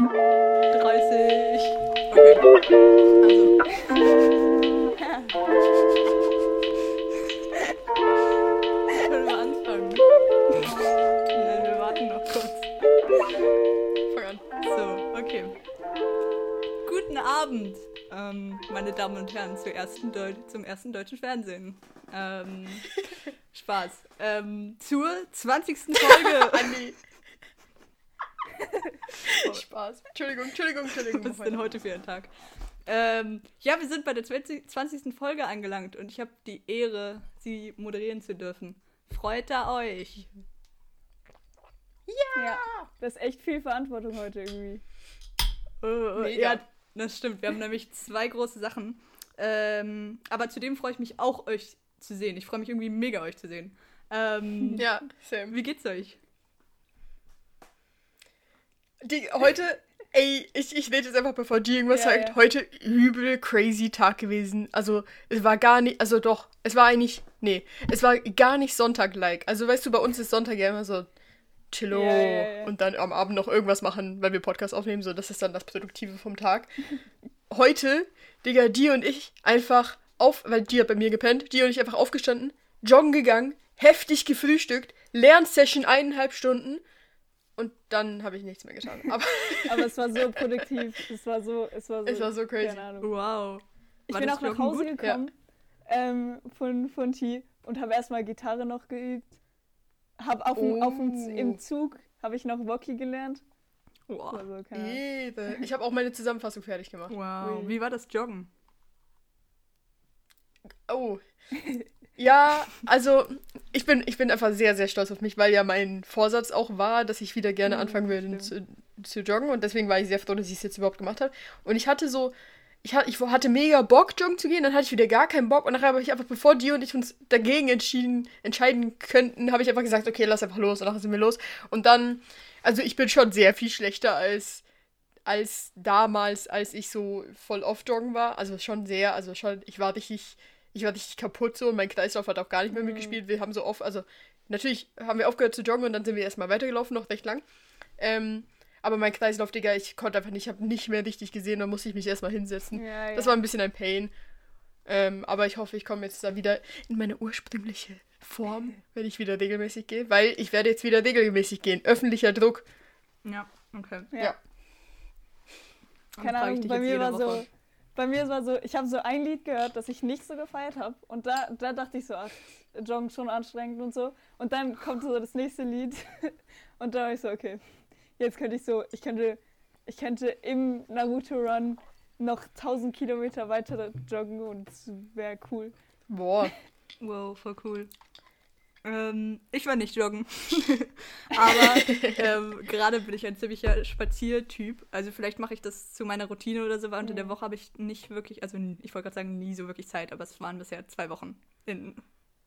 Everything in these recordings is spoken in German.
30. Okay. Also. Ja. Können wir anfangen? Nein, wir warten noch kurz. Fang an. So, okay. Guten Abend, meine Damen und Herren, zum ersten deutschen Fernsehen. Spaß. Zur 20. Folge. Anni. Oh. Spaß. Entschuldigung. Was ist denn heute für ein Tag? Ja, wir sind bei der 20. Folge angelangt und ich habe die Ehre, sie moderieren zu dürfen. Freut ihr euch? Ja! Das ist echt viel Verantwortung heute irgendwie. Mega. Ja, das stimmt. Wir haben nämlich zwei große Sachen. Aber zudem freue ich mich auch, euch zu sehen. Ich freue mich irgendwie mega, euch zu sehen. Ja, same. Wie geht's euch? Ich rede jetzt einfach, bevor die irgendwas sagt. Ja. Heute übel crazy Tag gewesen. Also, es war gar nicht Sonntag-like. Also, weißt du, bei uns ist Sonntag ja immer so chillo und dann am Abend noch irgendwas machen, weil wir Podcast aufnehmen. So, das ist dann das Produktive vom Tag. Heute, Digga, die und ich einfach weil die hat bei mir gepennt, die und ich einfach aufgestanden, joggen gegangen, heftig gefrühstückt, Lernsession 1,5 Stunden. Und dann habe ich nichts mehr getan. Aber es war so produktiv. Es war so crazy. Keine Ahnung. Wow. Ich bin auch nach Hause gekommen von T und habe erstmal Gitarre noch geübt. Habe im Zug habe ich noch Woki gelernt. Wow. Also, ich habe auch meine Zusammenfassung fertig gemacht. Wow. Wie war das Joggen? Oh. Ja, also ich bin einfach sehr, sehr stolz auf mich, weil ja mein Vorsatz auch war, dass ich wieder gerne anfangen würde zu joggen. Und deswegen war ich sehr froh, dass ich es jetzt überhaupt gemacht habe. Und ich hatte mega Bock, joggen zu gehen, dann hatte ich wieder gar keinen Bock. Und nachher habe ich einfach, bevor die und ich uns dagegen entscheiden könnten, habe ich einfach gesagt, okay, lass einfach los. Und nachher sind wir los. Und dann, also ich bin schon sehr viel schlechter als damals, als ich so voll oft joggen war. Ich war richtig kaputt so und mein Kreislauf hat auch gar nicht mehr mitgespielt. Wir haben so oft, also natürlich haben wir aufgehört zu joggen und dann sind wir erstmal weitergelaufen, noch recht lang. Aber mein Kreislauf, Digga, ich konnte einfach nicht, ich habe nicht mehr richtig gesehen, dann musste ich mich erstmal hinsetzen. Ja, das war ein bisschen ein Pain. Aber ich hoffe, ich komme jetzt da wieder in meine ursprüngliche Form, wenn ich wieder regelmäßig gehe, weil ich werde jetzt wieder regelmäßig gehen. Öffentlicher Druck. Ja, okay. Ja. Keine Ahnung, bei mir war so, ich habe so ein Lied gehört, das ich nicht so gefeiert habe. Und da dachte ich so, ach, Joggen schon anstrengend und so. Und dann kommt so das nächste Lied. Und da war ich so, okay, jetzt könnte ich so, ich könnte im Naruto Run noch 1000 Kilometer weiter joggen und es wäre cool. Boah. Wow, voll cool. Ich war nicht joggen. Aber gerade bin ich ein ziemlicher Spaziertyp. Also vielleicht mache ich das zu meiner Routine oder so, weil unter der Woche habe ich nicht wirklich, also ich wollte gerade sagen, nie so wirklich Zeit, aber es waren bisher 2 Wochen in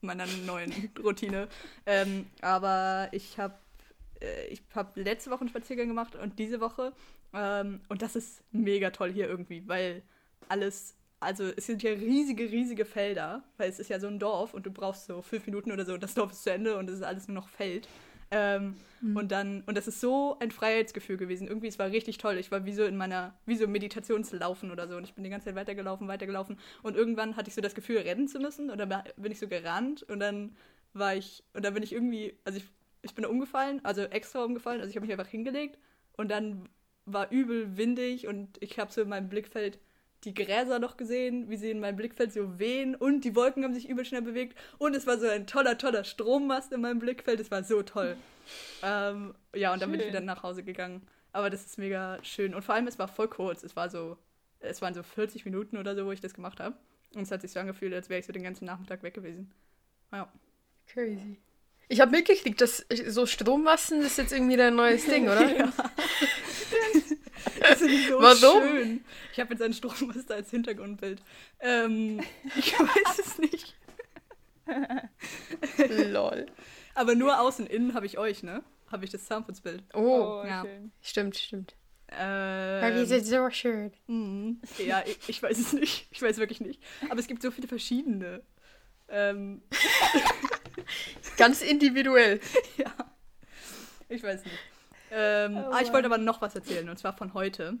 meiner neuen Routine. Aber ich habe letzte Woche einen Spaziergang gemacht und diese Woche. Und das ist mega toll hier irgendwie, weil alles. Also es sind ja riesige, riesige Felder, weil es ist ja so ein Dorf und du brauchst so 5 Minuten oder so, das Dorf ist zu Ende und es ist alles nur noch Feld. Und das ist so ein Freiheitsgefühl gewesen. Irgendwie, es war richtig toll. Ich war wie so Meditationslaufen oder so und ich bin die ganze Zeit weitergelaufen und irgendwann hatte ich so das Gefühl, rennen zu müssen und dann bin ich so gerannt und dann bin ich irgendwie, also ich bin umgefallen, also extra umgefallen, also ich habe mich einfach hingelegt und dann war übel windig und ich habe so in meinem Blickfeld die Gräser noch gesehen, wie sie in meinem Blickfeld so wehen und die Wolken haben sich übel schnell bewegt und es war so ein toller Strommast in meinem Blickfeld, es war so toll. Ja, und dann bin ich wieder nach Hause gegangen. Aber das ist mega schön und vor allem, es war voll kurz, es waren so 40 Minuten oder so, wo ich das gemacht habe und es hat sich so angefühlt, als wäre ich so den ganzen Nachmittag weg gewesen. Ja. Crazy. Ich habe mitgekriegt, dass so Strommasten ist jetzt irgendwie dein neues Ding, oder? Ja. Das ist so schön. Ich habe jetzt einen Strommast als Hintergrundbild. Ich weiß es nicht. Lol. Aber nur außen, innen habe ich euch, ne? Habe ich das Zahnputzbild. Oh ja. Schön. Stimmt. Weil die sind so schön. Ja, ich weiß es nicht. Ich weiß wirklich nicht. Aber es gibt so viele verschiedene. Ganz individuell. Ja. Ich weiß nicht. Ich wollte aber noch was erzählen, und zwar von heute.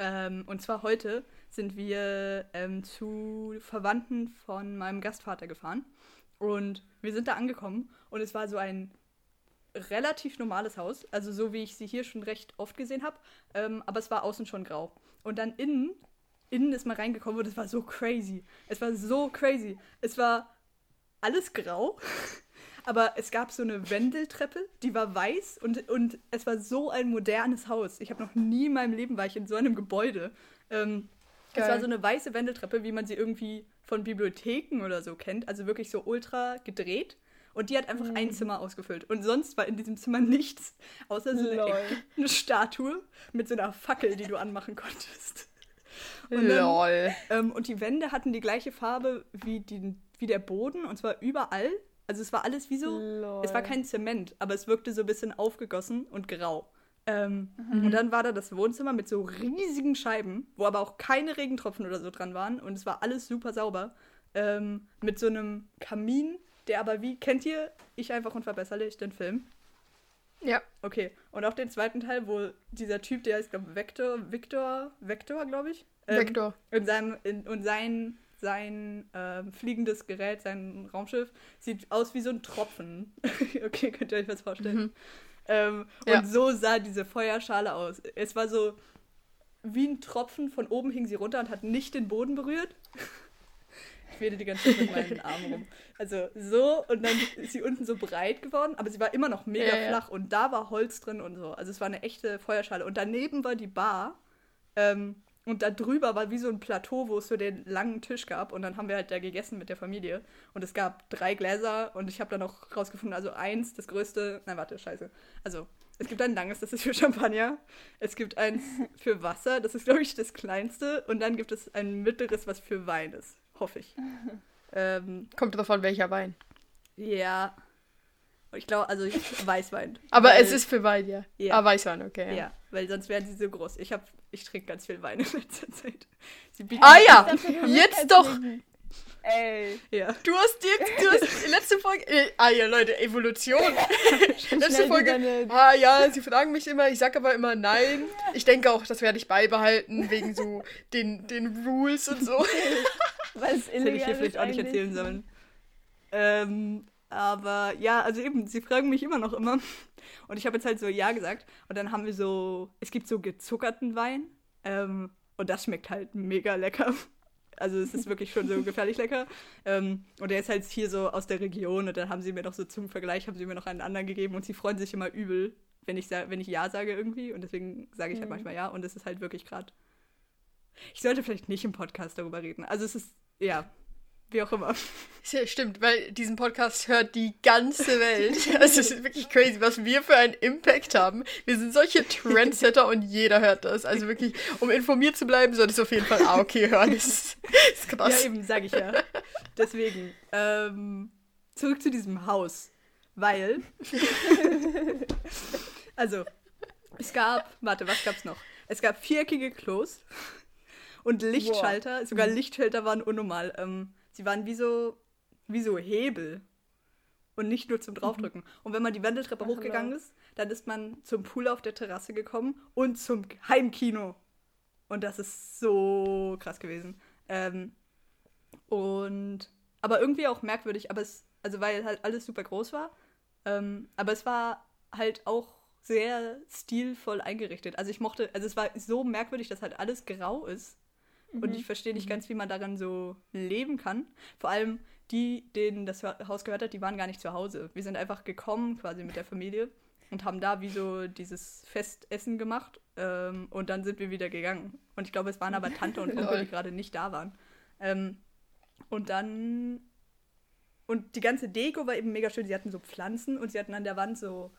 Und zwar heute sind wir zu Verwandten von meinem Gastvater gefahren. Und wir sind da angekommen und es war so ein relativ normales Haus, also so wie ich sie hier schon recht oft gesehen habe, aber es war außen schon grau. Und dann innen ist man reingekommen und es war so crazy. Es war alles grau, aber es gab so eine Wendeltreppe, die war weiß und es war so ein modernes Haus. Ich habe noch nie in meinem Leben war ich in so einem Gebäude. Es war so eine weiße Wendeltreppe, wie man sie irgendwie von Bibliotheken oder so kennt, also wirklich so ultra gedreht. Und die hat einfach ein Zimmer ausgefüllt. Und sonst war in diesem Zimmer nichts, außer so eine Statue mit so einer Fackel, die du anmachen konntest. Und dann, und die Wände hatten die gleiche Farbe wie der Boden, und zwar überall. Also es war alles wie so, es war kein Zement, aber es wirkte so ein bisschen aufgegossen und grau. Und dann war da das Wohnzimmer mit so riesigen Scheiben, wo aber auch keine Regentropfen oder so dran waren. Und es war alles super sauber. Mit so einem Kamin, der aber wie, kennt ihr Ich einfach unverbesserlich, den Film? Ja. Okay, und auch den zweiten Teil, wo dieser Typ, der heißt, glaube ich, Vector, glaube ich. Vector. Sein fliegendes Gerät, sein Raumschiff, sieht aus wie so ein Tropfen. Okay, könnt ihr euch was vorstellen? Und so sah diese Feuerschale aus. Es war so wie ein Tropfen, von oben hing sie runter und hat nicht den Boden berührt. Ich werde die ganze Zeit mit meinen Armen rum. Also so, und dann ist sie unten so breit geworden, aber sie war immer noch mega flach und da war Holz drin und so. Also es war eine echte Feuerschale. Und daneben war die Bar und da drüber war wie so ein Plateau, wo es so den langen Tisch gab und dann haben wir halt da gegessen mit der Familie und es gab 3 Gläser und ich habe dann auch rausgefunden, also eins, das größte, Also es gibt ein langes, das ist für Champagner, es gibt eins für Wasser, das ist glaube ich das kleinste und dann gibt es ein mittleres, was für Wein ist. Hoffe ich. Kommt drauf an, welcher Wein. Ja. Ich glaube, also Weißwein. Aber weil, es ist für Wein, ja. Ah, Weißwein, okay. Ja, weil sonst wären sie so groß. Ich trinke ganz viel Wein in letzter Zeit. Jetzt doch! Ey. Ja. Du hast letzte Folge... Leute, Evolution. Letzte Folge... sie fragen mich immer, ich sag aber immer nein. Ich denke auch, das werde ich beibehalten, wegen so den Rules und so. Was das hätte ich hier vielleicht auch nicht erzählen sollen. Aber ja, also eben, sie fragen mich immer noch. Und ich habe jetzt halt so ja gesagt. Und dann haben wir so... Es gibt so gezuckerten Wein. Und das schmeckt halt mega lecker. Also es ist wirklich schon so gefährlich lecker. Und der ist halt hier so aus der Region. Und dann haben sie mir noch so zum Vergleich, haben sie mir noch einen anderen gegeben. Und sie freuen sich immer übel, wenn ich ja sage irgendwie. Und deswegen sage ich halt manchmal ja. Und es ist halt wirklich gerade... Ich sollte vielleicht nicht im Podcast darüber reden. Also es ist, ja, wie auch immer. Ja, stimmt, weil diesen Podcast hört die ganze Welt. Es ist wirklich crazy, was wir für einen Impact haben. Wir sind solche Trendsetter und jeder hört das. Also wirklich, um informiert zu bleiben, solltest du auf jeden Fall hören. Das ist krass. Ja, eben, sage ich ja. Deswegen, zurück zu diesem Haus. Weil, also, was gab's noch? Es gab viereckige Klos. Und Lichtschalter, sogar Lichtschalter waren unnormal. Sie waren wie so Hebel und nicht nur zum Draufdrücken. Und wenn man die Wendeltreppe hochgegangen ist, dann ist man zum Pool auf der Terrasse gekommen und zum Heimkino. Und das ist so krass gewesen. Aber irgendwie auch merkwürdig, aber weil halt alles super groß war. Aber es war halt auch sehr stilvoll eingerichtet. Also es war so merkwürdig, dass halt alles grau ist. Und ich verstehe nicht ganz, wie man daran so leben kann. Vor allem die, denen das Haus gehört hat, die waren gar nicht zu Hause. Wir sind einfach gekommen quasi mit der Familie und haben da wie so dieses Festessen gemacht. Und dann sind wir wieder gegangen. Und ich glaube, es waren aber Tante und Onkel, die gerade nicht da waren. Und die ganze Deko war eben mega schön. Sie hatten so Pflanzen und sie hatten an der Wand so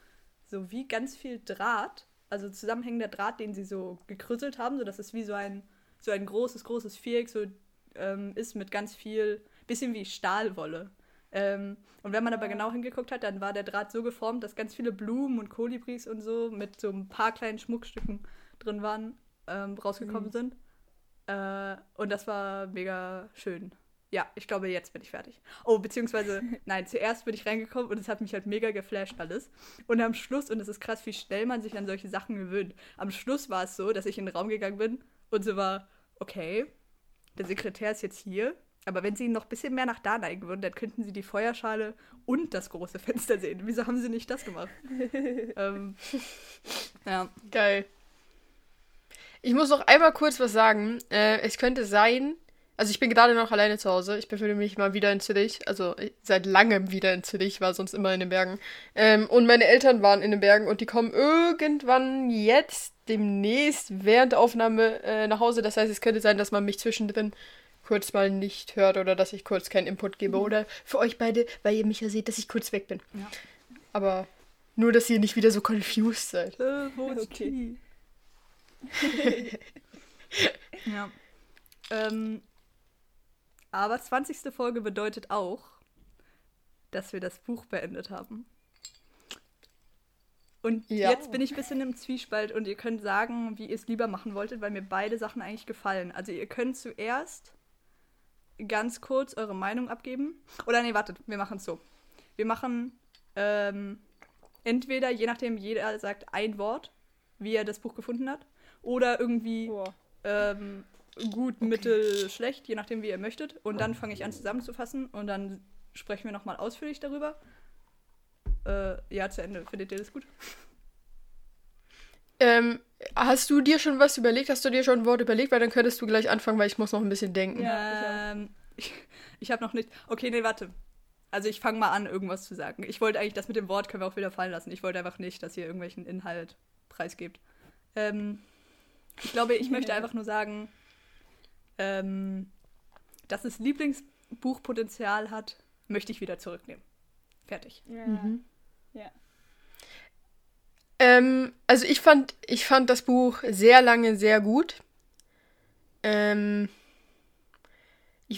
wie ganz viel Draht, also zusammenhängender Draht, den sie so gekrüsselt haben, sodass es wie so ein großes Viereck so ist mit ganz viel, bisschen wie Stahlwolle. Und wenn man aber genau hingeguckt hat, dann war der Draht so geformt, dass ganz viele Blumen und Kolibris und so mit so ein paar kleinen Schmuckstücken drin waren, rausgekommen sind. Und das war mega schön. Ja, ich glaube, jetzt bin ich fertig. Oh, beziehungsweise, nein, zuerst bin ich reingekommen und es hat mich halt mega geflasht alles. Und am Schluss, und es ist krass, wie schnell man sich an solche Sachen gewöhnt, am Schluss war es so, dass ich in den Raum gegangen bin und so war, okay, der Sekretär ist jetzt hier, aber wenn sie ihn noch ein bisschen mehr nach da neigen würden, dann könnten sie die Feuerschale und das große Fenster sehen. Wieso haben sie nicht das gemacht? Ja. Geil. Ich muss noch einmal kurz was sagen. Es könnte sein... Also ich bin gerade noch alleine zu Hause. Ich befinde mich mal wieder in Zürich. Also seit langem wieder in Zürich, war sonst immer in den Bergen. Und meine Eltern waren in den Bergen und die kommen irgendwann jetzt, demnächst, während der Aufnahme nach Hause. Das heißt, es könnte sein, dass man mich zwischendrin kurz mal nicht hört oder dass ich kurz keinen Input gebe. Mhm. Oder für euch beide, weil ihr mich ja seht, dass ich kurz weg bin. Ja. Aber nur, dass ihr nicht wieder so confused seid. Wo ist okay. Ja. Aber 20. Folge bedeutet auch, dass wir das Buch beendet haben. Und ja. Jetzt bin ich ein bisschen im Zwiespalt und ihr könnt sagen, wie ihr es lieber machen wolltet, weil mir beide Sachen eigentlich gefallen. Also ihr könnt zuerst ganz kurz eure Meinung abgeben. Oder nee, wartet, wir machen es so. Wir machen entweder, je nachdem, jeder sagt ein Wort, wie er das Buch gefunden hat. Oder irgendwie... Oh. Gut, okay. Mittel, schlecht, je nachdem, wie ihr möchtet. Und dann fange ich an zusammenzufassen und dann sprechen wir nochmal ausführlich darüber. Ja, zu Ende. Findet ihr das gut? Hast du dir schon was überlegt? Hast du dir schon ein Wort überlegt? Weil dann könntest du gleich anfangen, weil ich muss noch ein bisschen denken. Ja, ich habe noch nicht... Okay, nee, warte. Also ich fange mal an, irgendwas zu sagen. Ich wollte eigentlich, das mit dem Wort können wir auch wieder fallen lassen. Ich wollte einfach nicht, dass ihr irgendwelchen Inhalt preisgebt. Ich glaube, ich möchte einfach nur sagen... dass es Lieblingsbuchpotenzial hat, möchte ich wieder zurücknehmen. Fertig. Ja. Mhm. Ja. Also ich fand das Buch sehr lange sehr gut. Ich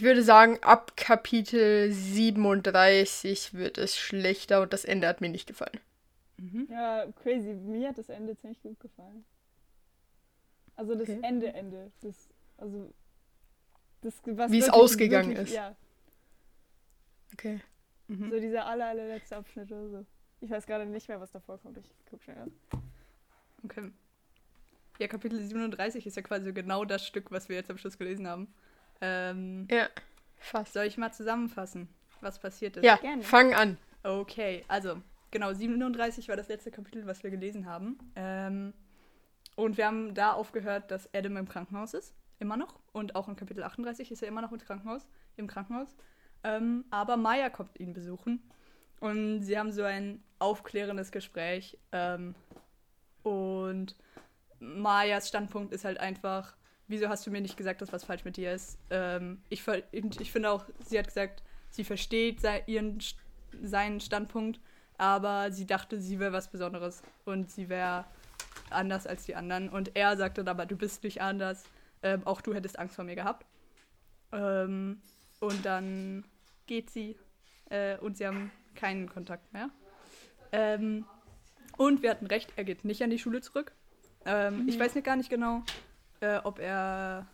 würde sagen, ab Kapitel 37 wird es schlechter und das Ende hat mir nicht gefallen. Mhm. Ja, crazy. Mir hat das Ende ziemlich gut gefallen. Also das Ende. Das, wie es ausgegangen wirklich, ist. Ja. Okay. Mhm. So dieser allerletzte Abschnitt oder so. Ich weiß gerade nicht mehr, was davor kommt. Ich guck schnell nach. Okay. Ja, Kapitel 37 ist ja quasi genau das Stück, was wir jetzt am Schluss gelesen haben. Ja, fast. Soll ich mal zusammenfassen, was passiert ist? Ja, gerne. Fang an. Okay, also genau, 37 war das letzte Kapitel, was wir gelesen haben. Und wir haben da aufgehört, dass Adam im Krankenhaus ist. Immer noch. Und auch in Kapitel 38 ist er immer noch im Krankenhaus. Aber Maya kommt ihn besuchen. Und sie haben so ein aufklärendes Gespräch. Und Mayas Standpunkt ist halt einfach, wieso hast du mir nicht gesagt, dass was falsch mit dir ist? Ich finde auch, sie hat gesagt, sie versteht seinen Standpunkt, aber sie dachte, sie wäre was Besonderes. Und sie wäre anders als die anderen. Und er sagte dann aber, du bist nicht anders. Auch du hättest Angst vor mir gehabt. Und dann geht sie und sie haben keinen Kontakt mehr. Und wir hatten recht, er geht nicht an die Schule zurück. Ich weiß nicht gar nicht genau, ob er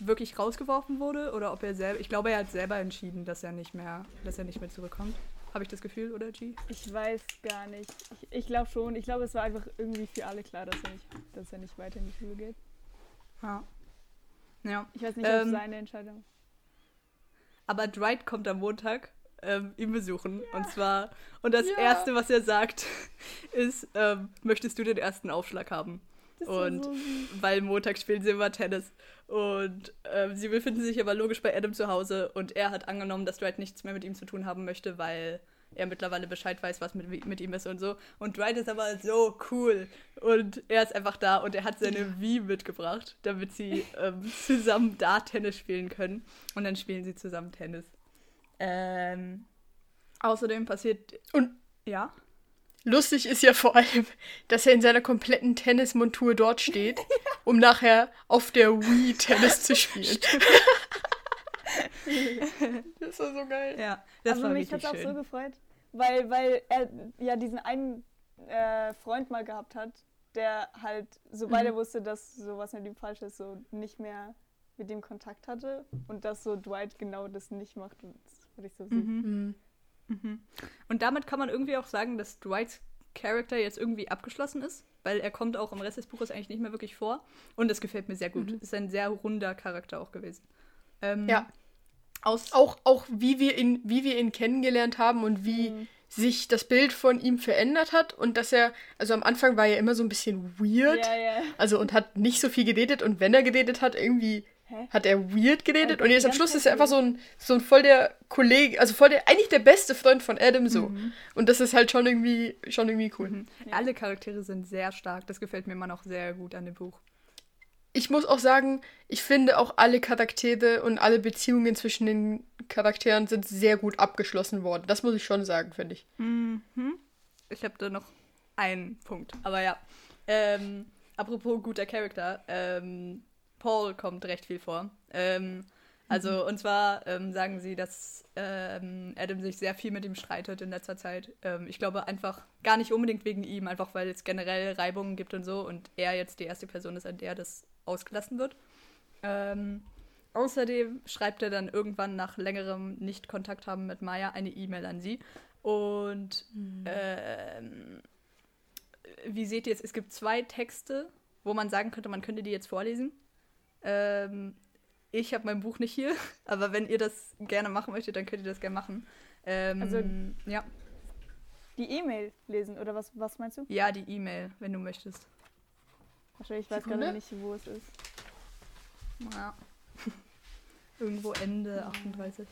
wirklich rausgeworfen wurde oder ob er selber... Ich glaube, er hat selber entschieden, dass er nicht mehr zurückkommt. Habe ich das Gefühl, oder G? Ich weiß gar nicht. Ich glaube schon. Ich glaube, es war einfach irgendwie für alle klar, dass er nicht weiter in die Schule geht. Ja. Ja. Ich weiß nicht, ob es seine Entscheidung. Aber Dwight kommt am Montag ihn besuchen. Ja. Und das Erste, was er sagt, ist, möchtest du den ersten Aufschlag haben? Das und so weil Montag spielen sie immer Tennis. Und sie befinden sich aber logisch bei Adam zu Hause. Und er hat angenommen, dass Dwight nichts mehr mit ihm zu tun haben möchte, weil er mittlerweile Bescheid weiß, was mit ihm ist und so. Und Dwight ist aber so cool. Und er ist einfach da und er hat seine Wii mitgebracht, damit sie zusammen da Tennis spielen können. Und dann spielen sie zusammen Tennis. Außerdem passiert... Und ja? Lustig ist ja vor allem, dass er in seiner kompletten Tennismontur dort steht, um nachher auf der Wii Tennis zu spielen. Das war so geil. Ja, das also war mich hat auch so gefreut, weil er ja diesen einen Freund mal gehabt hat, der halt, sobald er wusste, dass sowas mit ihm falsch ist, so nicht mehr mit dem Kontakt hatte und dass so Dwight genau das nicht macht, das würde ich so sehen. Mhm. Mhm. Und damit kann man irgendwie auch sagen, dass Dwights Charakter jetzt irgendwie abgeschlossen ist, weil er kommt auch im Rest des Buches eigentlich nicht mehr wirklich vor und das gefällt mir sehr gut. Mhm. Ist ein sehr runder Charakter auch gewesen. Ja. Auch wie wir ihn kennengelernt haben und wie sich das Bild von ihm verändert hat und dass er, also am Anfang war er immer so ein bisschen weird, also und hat nicht so viel geredet und wenn er geredet hat, irgendwie hat er weird geredet und jetzt am Schluss ist er einfach so ein voll der Kollege, also eigentlich der beste Freund von Adam so. Mhm. Und das ist halt schon irgendwie cool. Mhm. Ja. Alle Charaktere sind sehr stark, das gefällt mir immer noch sehr gut an dem Buch. Ich muss auch sagen, ich finde auch alle Charaktere und alle Beziehungen zwischen den Charakteren sind sehr gut abgeschlossen worden. Das muss ich schon sagen, finde ich. Mhm. Ich habe da noch einen Punkt. Aber ja, apropos guter Charakter, Paul kommt recht viel vor. Und zwar sagen sie, dass Adam sich sehr viel mit ihm streitet in letzter Zeit. Ich glaube einfach gar nicht unbedingt wegen ihm, einfach weil es generell Reibungen gibt und so und er jetzt die erste Person ist, an der das ausgelassen wird. Außerdem schreibt er dann irgendwann nach längerem Nicht-Kontakt haben mit Maya eine E-Mail an sie. Und wie seht ihr es? Es gibt 2 Texte, wo man sagen könnte, man könnte die jetzt vorlesen. Ich habe mein Buch nicht hier, aber wenn ihr das gerne machen möchtet, dann könnt ihr das gerne machen. Die E-Mail lesen, oder was meinst du? Ja, die E-Mail, wenn du möchtest. Wahrscheinlich weiß ich gerade nicht, wo es ist. Ja. Irgendwo Ende 38.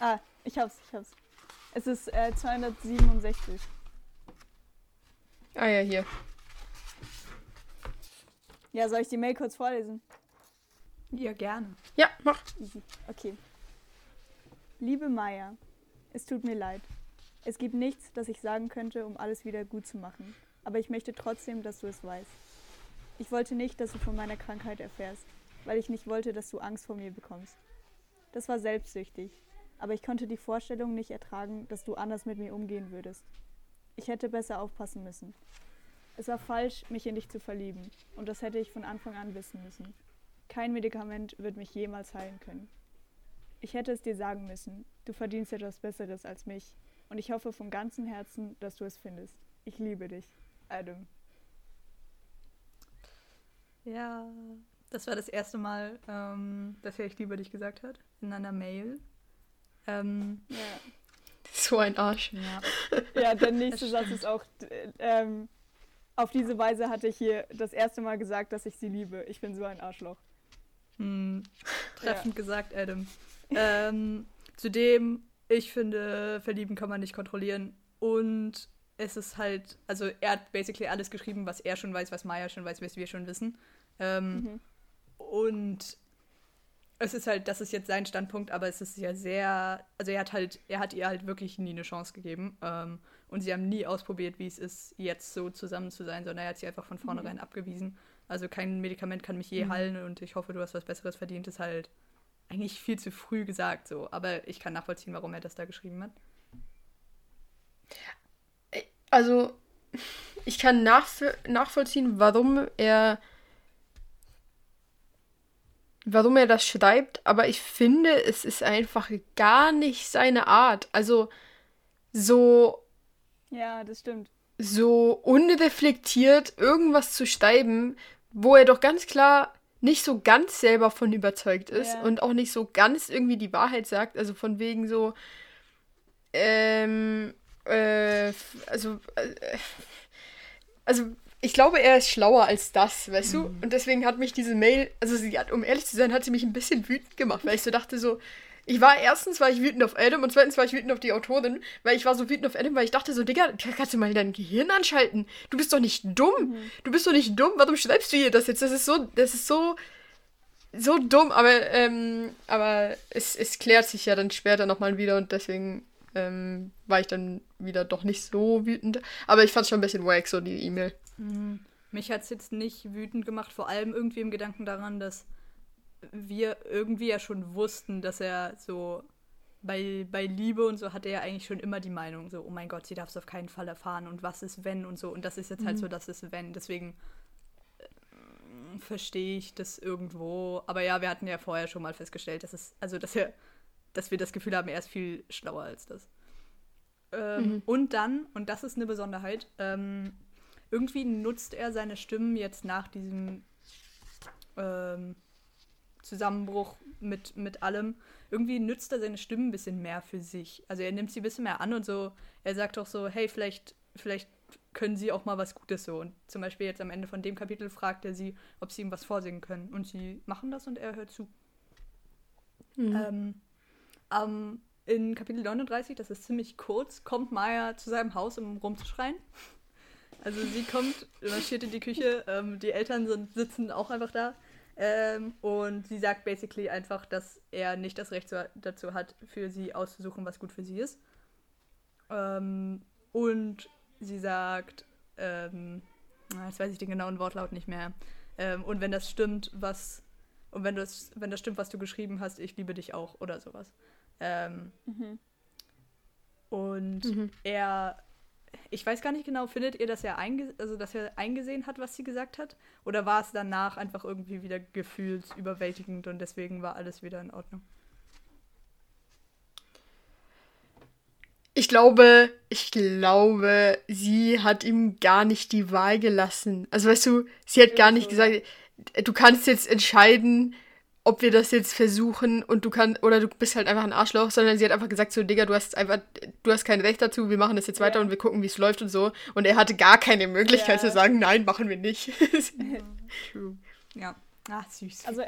Ah, ich hab's. Es ist 267. Ah ja, hier. Ja, soll ich die Mail kurz vorlesen? Ja, gerne. Ja, mach. Easy. Okay. Liebe Maya, es tut mir leid. Es gibt nichts, das ich sagen könnte, um alles wieder gut zu machen. Aber ich möchte trotzdem, dass du es weißt. Ich wollte nicht, dass du von meiner Krankheit erfährst, weil ich nicht wollte, dass du Angst vor mir bekommst. Das war selbstsüchtig, aber ich konnte die Vorstellung nicht ertragen, dass du anders mit mir umgehen würdest. Ich hätte besser aufpassen müssen. Es war falsch, mich in dich zu verlieben, und das hätte ich von Anfang an wissen müssen. Kein Medikament wird mich jemals heilen können. Ich hätte es dir sagen müssen, du verdienst etwas Besseres als mich, und ich hoffe von ganzem Herzen, dass du es findest. Ich liebe dich, Adam. Ja, das war das erste Mal, dass er "Ich liebe dich" gesagt hat, in einer Mail. Ja. So ein Arsch. Ja, ja, der nächste Satz ist auch... Auf diese Weise hatte ich hier das erste Mal gesagt, dass ich sie liebe. Ich bin so ein Arschloch. Treffend gesagt, Adam. Zudem, ich finde, verlieben kann man nicht kontrollieren. Und es ist halt, also er hat basically alles geschrieben, was er schon weiß, was Maya schon weiß, was wir schon wissen. Und es ist halt, das ist jetzt sein Standpunkt, aber es ist ja sehr, also er hat ihr halt wirklich nie eine Chance gegeben. Und sie haben nie ausprobiert, wie es ist, jetzt so zusammen zu sein, sondern er hat sie einfach von vornherein abgewiesen. Also kein Medikament kann mich je heilen und ich hoffe, du hast was Besseres verdient, ist halt eigentlich viel zu früh gesagt so. Aber ich kann nachvollziehen, warum er das da geschrieben hat. Also ich kann nachvollziehen, warum er das schreibt, aber ich finde, es ist einfach gar nicht seine Art. Also so... Ja, das stimmt. So unreflektiert irgendwas zu schreiben, wo er doch ganz klar nicht so ganz selber von überzeugt ist und auch nicht so ganz irgendwie die Wahrheit sagt. Also von wegen so, also ich glaube, er ist schlauer als das, weißt du? Und deswegen hat mich diese Mail, also sie hat, um ehrlich zu sein, hat sie mich ein bisschen wütend gemacht, weil ich so dachte so, erstens war ich wütend auf Adam und zweitens war ich wütend auf die Autorin, weil ich war so wütend auf Adam, weil ich dachte so, Digga, kannst du mal dein Gehirn anschalten? Du bist doch nicht dumm. Du bist doch nicht dumm. Warum schreibst du ihr das jetzt? Das ist so dumm. Aber es klärt sich ja dann später nochmal wieder und deswegen war ich dann wieder doch nicht so wütend. Aber ich fand es schon ein bisschen wack, so die E-Mail. Mich hat es jetzt nicht wütend gemacht, vor allem irgendwie im Gedanken daran, dass wir irgendwie ja schon wussten, dass er so bei Liebe und so hatte er ja eigentlich schon immer die Meinung, so, oh mein Gott, sie darf es auf keinen Fall erfahren und was ist wenn und so. Und das ist jetzt halt so, das ist wenn. Deswegen verstehe ich das irgendwo. Aber ja, wir hatten ja vorher schon mal festgestellt, dass wir das Gefühl haben, er ist viel schlauer als das. Und dann, und das ist eine Besonderheit, irgendwie nutzt er seine Stimmen jetzt nach diesem Zusammenbruch mit allem. Irgendwie nützt er seine Stimmen ein bisschen mehr für sich. Also er nimmt sie ein bisschen mehr an und so. Er sagt auch so, hey, vielleicht können sie auch mal was Gutes so. Und zum Beispiel jetzt am Ende von dem Kapitel fragt er sie, ob sie ihm was vorsingen können. Und sie machen das und er hört zu. In Kapitel 39, das ist ziemlich kurz, kommt Maya zu seinem Haus, um rumzuschreien. Also sie kommt, marschiert in die Küche, die Eltern sitzen auch einfach da. Und sie sagt basically einfach, dass er nicht das Recht dazu hat, für sie auszusuchen, was gut für sie ist. Und sie sagt, jetzt weiß ich den genauen Wortlaut nicht mehr. Und wenn das stimmt, was du geschrieben hast, ich liebe dich auch oder sowas. Und er, ich weiß gar nicht genau, findet ihr, dass er eingesehen hat, was sie gesagt hat? Oder war es danach einfach irgendwie wieder gefühlsüberwältigend und deswegen war alles wieder in Ordnung? Ich glaube, sie hat ihm gar nicht die Wahl gelassen. Also weißt du, sie hat gar nicht gesagt, du kannst jetzt entscheiden, ob wir das jetzt versuchen und du bist halt einfach ein Arschloch, sondern sie hat einfach gesagt so, Digga, du hast kein Recht dazu, wir machen das jetzt weiter und wir gucken, wie es läuft und so. Und er hatte gar keine Möglichkeit zu sagen, nein, machen wir nicht. Ja, ach süß. Also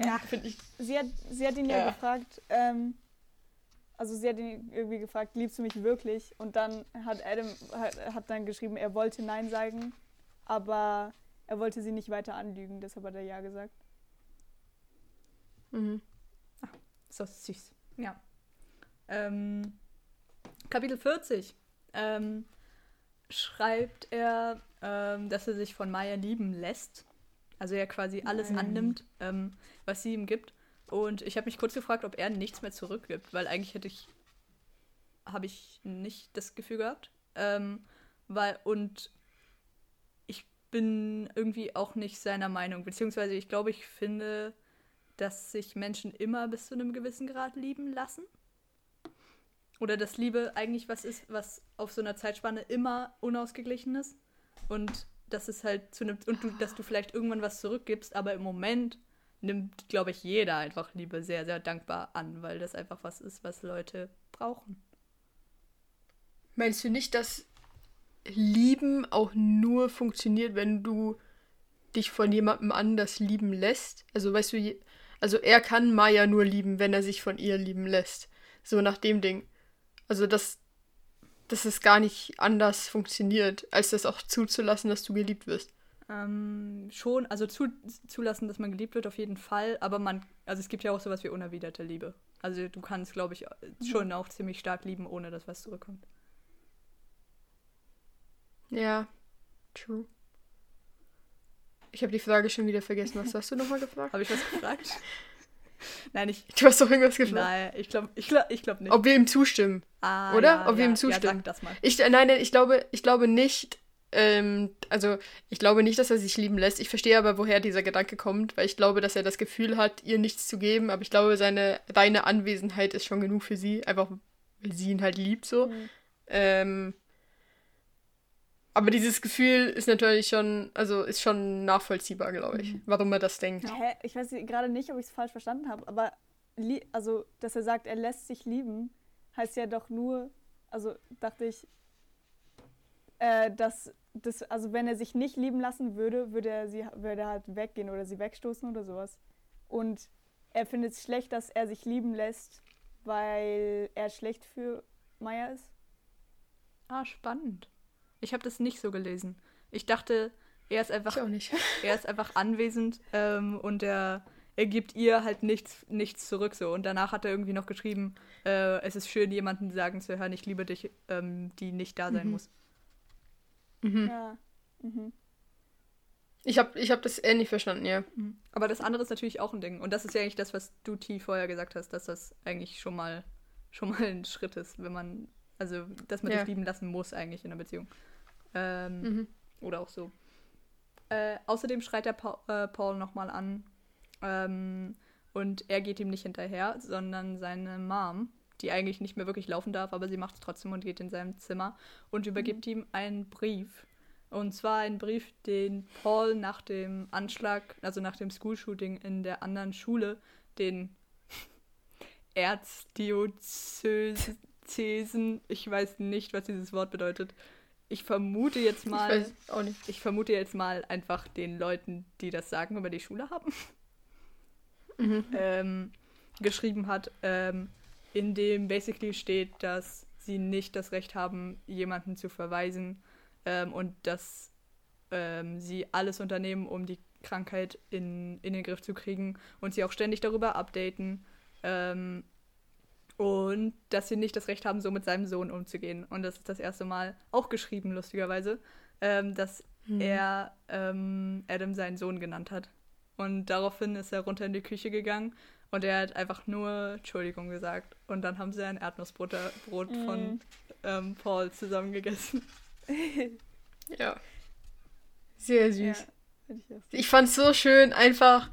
sie hat ihn ja gefragt, also sie hat ihn irgendwie gefragt, liebst du mich wirklich? Und dann hat Adam dann geschrieben, er wollte nein sagen, aber er wollte sie nicht weiter anlügen, deshalb hat er ja gesagt. Ach, so süß. Ja. Kapitel 40 schreibt er, dass er sich von Maya lieben lässt. Also er quasi alles annimmt, was sie ihm gibt. Und ich habe mich kurz gefragt, ob er nichts mehr zurückgibt, weil eigentlich habe ich nicht das Gefühl gehabt. Und ich bin irgendwie auch nicht seiner Meinung. Beziehungsweise ich glaube, ich finde, dass sich Menschen immer bis zu einem gewissen Grad lieben lassen. Oder dass Liebe eigentlich was ist, was auf so einer Zeitspanne immer unausgeglichen ist. Und das ist halt dass du vielleicht irgendwann was zurückgibst, aber im Moment nimmt, glaube ich, jeder einfach Liebe sehr, sehr dankbar an, weil das einfach was ist, was Leute brauchen. Meinst du nicht, dass Lieben auch nur funktioniert, wenn du dich von jemandem anders lieben lässt? Also weißt du, also er kann Maya nur lieben, wenn er sich von ihr lieben lässt. So nach dem Ding. Also dass es gar nicht anders funktioniert, als das auch zuzulassen, dass du geliebt wirst. Schon, also zulassen, dass man geliebt wird, auf jeden Fall. Aber es gibt ja auch sowas wie unerwiderte Liebe. Also du kannst, glaube ich, schon auch ziemlich stark lieben, ohne dass was zurückkommt. Ja, true. Ich habe die Frage schon wieder vergessen. Was hast du nochmal gefragt? Habe ich was gefragt? Nein, du hast doch irgendwas gefragt. Nein, ich glaub nicht. Ob wir ihm zustimmen, oder? Ja, ob wir ihm zustimmen. Ja, sag das mal. Ich glaube nicht. Also ich glaube nicht, dass er sich lieben lässt. Ich verstehe aber, woher dieser Gedanke kommt, weil ich glaube, dass er das Gefühl hat, ihr nichts zu geben. Aber ich glaube, seine reine Anwesenheit ist schon genug für sie, einfach weil sie ihn halt liebt so. Aber dieses Gefühl ist natürlich schon, also ist schon nachvollziehbar, glaube ich, warum er das denkt. Hä? Ich weiß gerade nicht, ob ich es falsch verstanden habe, aber also, dass er sagt, er lässt sich lieben, heißt ja doch nur, also dachte ich, dass das, also wenn er sich nicht lieben lassen würde, würde er halt weggehen oder sie wegstoßen oder sowas. Und er findet es schlecht, dass er sich lieben lässt, weil er schlecht für Maya ist. Ah, spannend. Ich habe das nicht so gelesen. Ich dachte, er ist einfach anwesend und er gibt ihr halt nichts zurück so. Und danach hat er irgendwie noch geschrieben, es ist schön, jemanden sagen zu hören, ich liebe dich, die nicht da sein muss. Ja. Ich hab das ähnlich verstanden, ja. Aber das andere ist natürlich auch ein Ding. Und das ist ja eigentlich das, was du, T, vorher gesagt hast, dass das eigentlich schon mal ein Schritt ist, wenn man... Also, dass man dich lieben lassen muss eigentlich in einer Beziehung. Oder auch so. Außerdem schreit er Paul nochmal an. Und er geht ihm nicht hinterher, sondern seine Mom, die eigentlich nicht mehr wirklich laufen darf, aber sie macht es trotzdem und geht in seinem Zimmer und übergibt ihm einen Brief. Und zwar einen Brief, den Paul nach dem Anschlag, also nach dem School-Shooting in der anderen Schule, den Erzdiözesen, ich weiß nicht, was dieses Wort bedeutet. Ich vermute jetzt mal einfach den Leuten, die das Sagen über die Schule haben, geschrieben hat, in dem basically steht, dass sie nicht das Recht haben, jemanden zu verweisen, und dass sie alles unternehmen, um die Krankheit in den Griff zu kriegen und sie auch ständig darüber updaten, und dass sie nicht das Recht haben, so mit seinem Sohn umzugehen. Und das ist das erste Mal auch geschrieben, lustigerweise, dass er Adam seinen Sohn genannt hat. Und daraufhin ist er runter in die Küche gegangen und er hat einfach nur Entschuldigung gesagt. Und dann haben sie ein Erdnussbrot von Paul zusammen gegessen. Ja. Sehr süß. Ja, ich fand's so schön, einfach,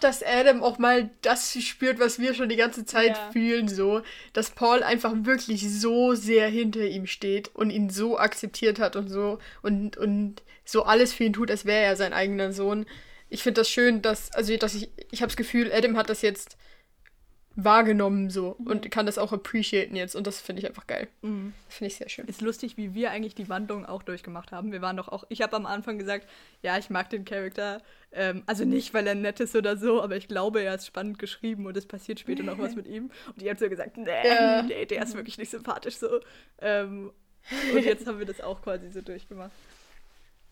dass Adam auch mal das spürt, was wir schon die ganze Zeit fühlen, so, dass Paul einfach wirklich so sehr hinter ihm steht und ihn so akzeptiert hat und so und so alles für ihn tut, als wäre er sein eigener Sohn. Ich finde das schön, dass ich habe das Gefühl, Adam hat das jetzt wahrgenommen so und kann das auch appreciaten jetzt und das finde ich einfach geil. Mhm. Das finde ich sehr schön. Ist lustig, wie wir eigentlich die Wandlung auch durchgemacht haben. Wir waren doch auch, ich habe am Anfang gesagt, ja, ich mag den Charakter, also nicht, weil er nett ist oder so, aber ich glaube, er ist spannend geschrieben und es passiert später noch was mit ihm und ihr habt so gesagt, nee, der ist wirklich nicht sympathisch so. Und jetzt haben wir das auch quasi so durchgemacht.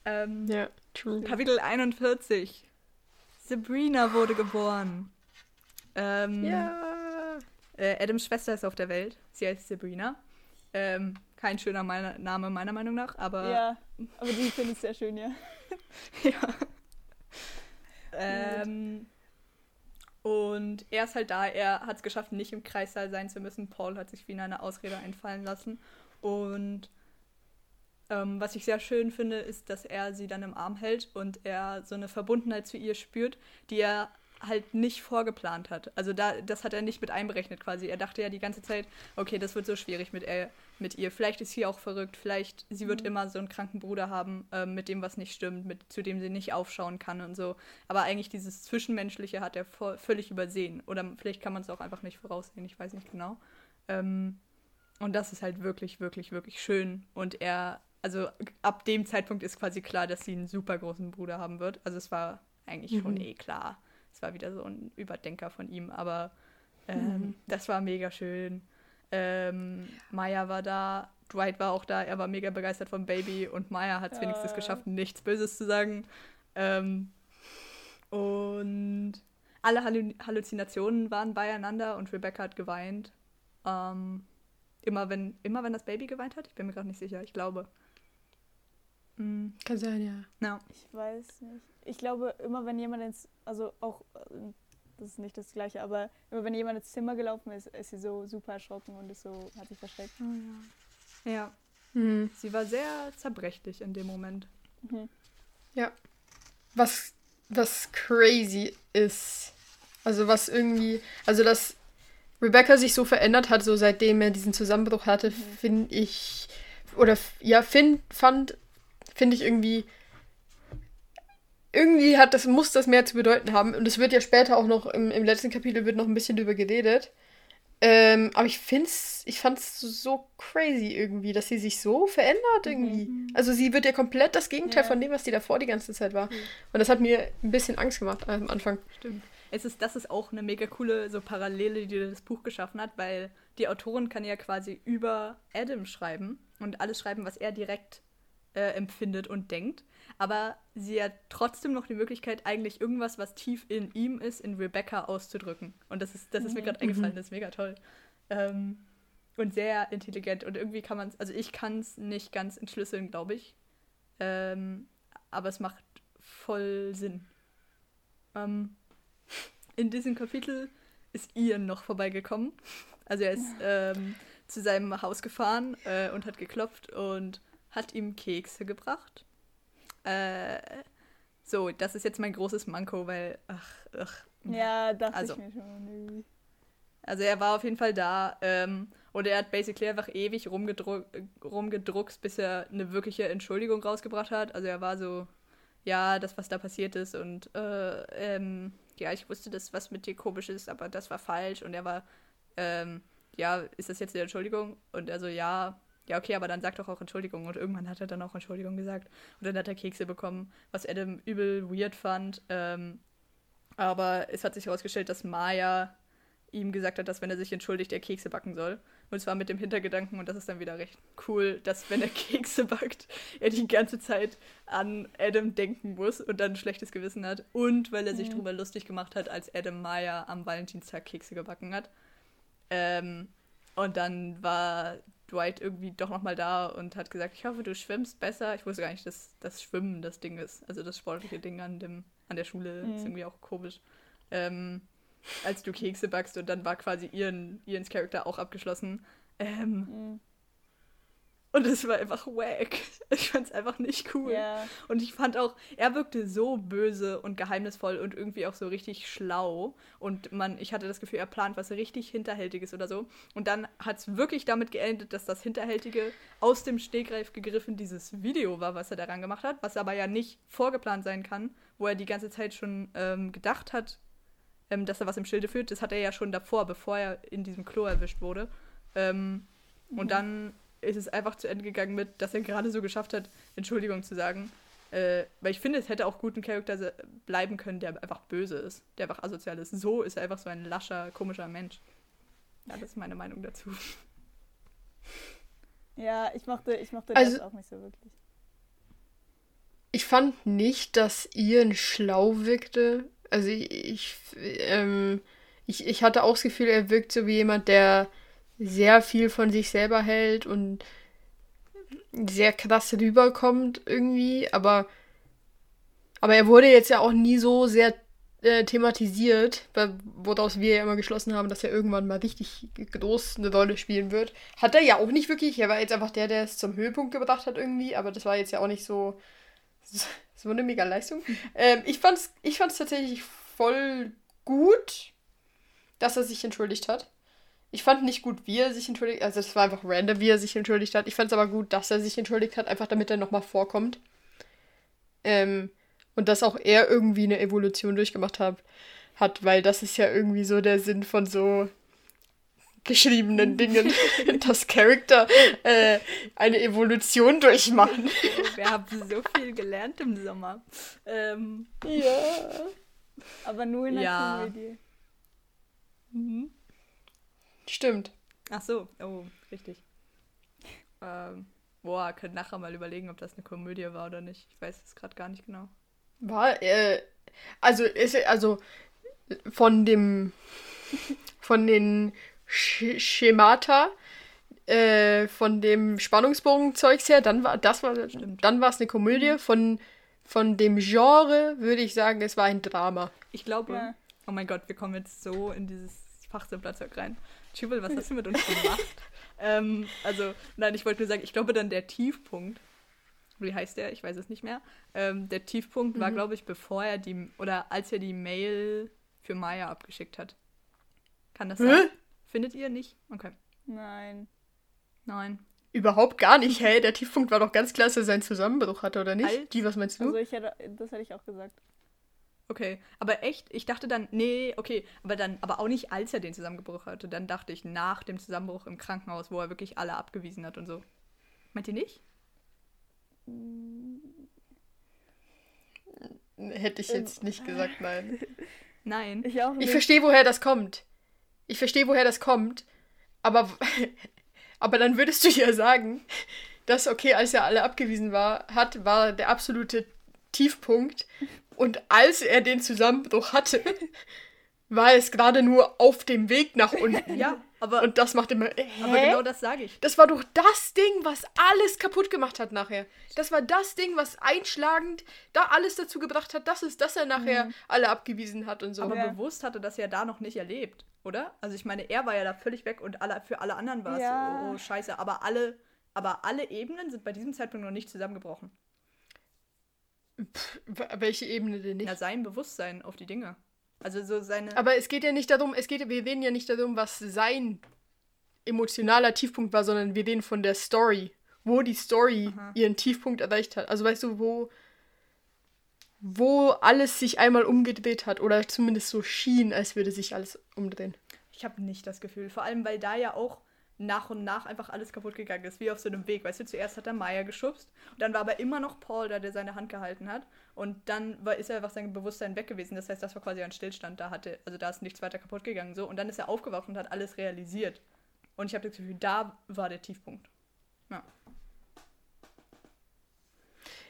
Ja, true. Kapitel 41. Sabrina wurde geboren. Adams Schwester ist auf der Welt. Sie heißt Sabrina. Kein schöner Name meiner Meinung nach, aber... Ja, aber die finde ich sehr schön, ja. Ja. Und er ist halt da. Er hat es geschafft, nicht im Kreissaal sein zu müssen. Paul hat sich wie eine Ausrede einfallen lassen. Und was ich sehr schön finde, ist, dass er sie dann im Arm hält und er so eine Verbundenheit zu ihr spürt, die er halt nicht vorgeplant hat. Also das hat er nicht mit einberechnet quasi. Er dachte ja die ganze Zeit, okay, das wird so schwierig mit ihr. Vielleicht ist sie auch verrückt, vielleicht sie wird immer so einen kranken Bruder haben, mit dem was nicht stimmt, zu dem sie nicht aufschauen kann und so. Aber eigentlich dieses Zwischenmenschliche hat er völlig übersehen. Oder vielleicht kann man es auch einfach nicht voraussehen, ich weiß nicht genau. Und das ist halt wirklich, wirklich, wirklich schön. Und also ab dem Zeitpunkt ist quasi klar, dass sie einen super großen Bruder haben wird. Also es war eigentlich schon klar. Es war wieder so ein Überdenker von ihm, aber das war mega schön. Maya war da, Dwight war auch da, er war mega begeistert vom Baby und Maya hat es wenigstens geschafft, nichts Böses zu sagen. Und alle Halluzinationen waren beieinander und Rebecca hat geweint. Immer wenn das Baby geweint hat, ich bin mir gerade nicht sicher, ich glaube. Kann sein, ja. No. Ich weiß nicht. Ich glaube, immer wenn jemand das ist nicht das Gleiche, aber immer wenn jemand ins Zimmer gelaufen ist, ist sie so super erschrocken und hat sich versteckt. Oh, ja. Sie war sehr zerbrechlich in dem Moment. Mhm. Ja. Was crazy ist, also was irgendwie, also dass Rebecca sich so verändert hat, so seitdem er diesen Zusammenbruch hatte, finde ich irgendwie muss das mehr zu bedeuten haben. Und es wird ja später auch noch, im letzten Kapitel wird noch ein bisschen drüber geredet. Aber ich fand's so crazy irgendwie, dass sie sich so verändert irgendwie. Also sie wird ja komplett das Gegenteil von dem, was sie davor die ganze Zeit war. Und das hat mir ein bisschen Angst gemacht am Anfang. Stimmt. Das ist auch eine mega coole so Parallele, die das Buch geschaffen hat, weil die Autorin kann ja quasi über Adam schreiben und alles schreiben, was er direkt empfindet und denkt, aber sie hat trotzdem noch die Möglichkeit, eigentlich irgendwas, was tief in ihm ist, in Rebecca auszudrücken. Und das ist mir gerade eingefallen, das ist mega toll. Und sehr intelligent und irgendwie kann man es, also ich kann es nicht ganz entschlüsseln, glaube ich, aber es macht voll Sinn. In diesem Kapitel ist Ian noch vorbeigekommen, also er ist zu seinem Haus gefahren und hat geklopft und hat ihm Kekse gebracht. So, das ist jetzt mein großes Manko, weil, ach. Ja, dachte ich mir schon irgendwie. Also er war auf jeden Fall da und er hat basically einfach ewig rumgedruckst, bis er eine wirkliche Entschuldigung rausgebracht hat. Also er war so, ja, das, was da passiert ist und ja, ich wusste, dass was mit dir komisch ist, aber das war falsch. Und er war, ja, ist das jetzt eine Entschuldigung? Und er so, ja, okay, aber dann sag doch auch Entschuldigung. Und irgendwann hat er dann auch Entschuldigung gesagt. Und dann hat er Kekse bekommen, was Adam übel weird fand. Aber es hat sich herausgestellt, dass Maya ihm gesagt hat, dass wenn er sich entschuldigt, er Kekse backen soll. Und zwar mit dem Hintergedanken, und das ist dann wieder recht cool, dass wenn er Kekse backt, er die ganze Zeit an Adam denken muss und dann ein schlechtes Gewissen hat. Und weil er sich drüber lustig gemacht hat, als Adam Maya am Valentinstag Kekse gebacken hat. Und dann war Dwight irgendwie doch nochmal da und hat gesagt, ich hoffe, du schwimmst besser. Ich wusste gar nicht, dass das Schwimmen das Ding ist. Also das sportliche Ding an der Schule ist irgendwie auch komisch. Als du Kekse backst und dann war quasi Ians Charakter auch abgeschlossen. Und es war einfach wack. Ich fand's einfach nicht cool. Yeah. Und ich fand auch, er wirkte so böse und geheimnisvoll und irgendwie auch so richtig schlau. Und ich hatte das Gefühl, er plant was richtig Hinterhältiges oder so. Und dann hat's wirklich damit geendet, dass das Hinterhältige aus dem Stegreif gegriffen dieses Video war, was er daran gemacht hat, was aber ja nicht vorgeplant sein kann, wo er die ganze Zeit schon gedacht hat, dass er was im Schilde führt. Das hat er ja schon davor, bevor er in diesem Klo erwischt wurde. Und dann ist es einfach zu Ende gegangen mit, dass er gerade so geschafft hat, Entschuldigung zu sagen. Weil ich finde, es hätte auch gut ein Charakter bleiben können, der einfach böse ist, der einfach asozial ist. So ist er einfach so ein lascher, komischer Mensch. Ja, das ist meine Meinung dazu. Ja, ich mochte also, das auch nicht so wirklich. Ich fand nicht, dass Ian schlau wirkte. Also ich hatte auch das Gefühl, er wirkt so wie jemand, der sehr viel von sich selber hält und sehr krass rüberkommt irgendwie, aber er wurde jetzt ja auch nie so sehr thematisiert, woraus wir ja immer geschlossen haben, dass er irgendwann mal richtig groß eine Rolle spielen wird. Hat er ja auch nicht wirklich, er war jetzt einfach der es zum Höhepunkt gebracht hat irgendwie, aber das war jetzt ja auch nicht so eine mega Leistung. Ich fand's tatsächlich voll gut, dass er sich entschuldigt hat. Ich fand nicht gut, wie er sich entschuldigt hat. Also es war einfach random, wie er sich entschuldigt hat. Ich fand's aber gut, dass er sich entschuldigt hat, einfach damit er nochmal vorkommt. Und dass auch er irgendwie eine Evolution durchgemacht hat, weil das ist ja irgendwie so der Sinn von so geschriebenen Dingen, dass Charakter eine Evolution durchmachen. Wir haben so viel gelernt im Sommer. Ja. Aber nur in der Komödie. Mhm. Stimmt. Ach so, oh, richtig. Können nachher mal überlegen, ob das eine Komödie war oder nicht. Ich weiß es gerade gar nicht genau. War, also von den Schemata, von dem Spannungsbogen-Zeugs her, dann war es eine Komödie. Von dem Genre würde ich sagen, es war ein Drama. Ich glaube, Oh mein Gott, wir kommen jetzt so in dieses Fachsimplerzeug rein. Tschübel, was hast du mit uns gemacht? Nein, ich wollte nur sagen, ich glaube dann der Tiefpunkt, wie heißt der? Ich weiß es nicht mehr. Der Tiefpunkt war, glaube ich, bevor er als er die Mail für Maya abgeschickt hat. Kann das sein? Findet ihr nicht? Okay. Nein. Überhaupt gar nicht, hey, der Tiefpunkt war doch ganz klar, dass er seinen Zusammenbruch hatte, oder nicht? Was meinst du? Also das hätte ich auch gesagt. Okay, aber echt, ich dachte dann, aber auch nicht, als er den Zusammenbruch hatte. Dann dachte ich, nach dem Zusammenbruch im Krankenhaus, wo er wirklich alle abgewiesen hat und so. Meint ihr nicht? Hätte ich jetzt nicht gesagt, nein. Nein. Ich auch nicht. Ich verstehe, woher das kommt. Aber dann würdest du ja sagen, dass, okay, als er alle abgewiesen war der absolute Tiefpunkt. Und als er den Zusammenbruch hatte, war es gerade nur auf dem Weg nach unten. Ja, aber... Und das macht immer... Aber genau das sage ich. Das war doch das Ding, was alles kaputt gemacht hat nachher. Das war das Ding, was einschlagend da alles dazu gebracht hat, dass er nachher alle abgewiesen hat und so. Aber bewusst hatte das ja da noch nicht erlebt, oder? Also ich meine, er war ja da völlig weg und für alle anderen war es so, oh scheiße. Aber alle Ebenen sind bei diesem Zeitpunkt noch nicht zusammengebrochen. Welche Ebene denn nicht? Na, sein Bewusstsein auf die Dinge. Also so seine... Aber es geht ja nicht darum, wir reden ja nicht darum, was sein emotionaler Tiefpunkt war, sondern wir reden von der Story. Wo die Story ihren Tiefpunkt erreicht hat. Also weißt du, wo alles sich einmal umgedreht hat oder zumindest so schien, als würde sich alles umdrehen. Ich habe nicht das Gefühl. Vor allem, weil da ja auch nach und nach einfach alles kaputt gegangen ist, wie auf so einem Weg. Weißt du, zuerst hat er Maya geschubst und dann war aber immer noch Paul da, der seine Hand gehalten hat und dann ist er einfach sein Bewusstsein weg gewesen. Das heißt, das war quasi ein Stillstand. Da ist nichts weiter kaputt gegangen. So. Und dann ist er aufgewacht und hat alles realisiert. Und ich habe das Gefühl, da war der Tiefpunkt. Ja.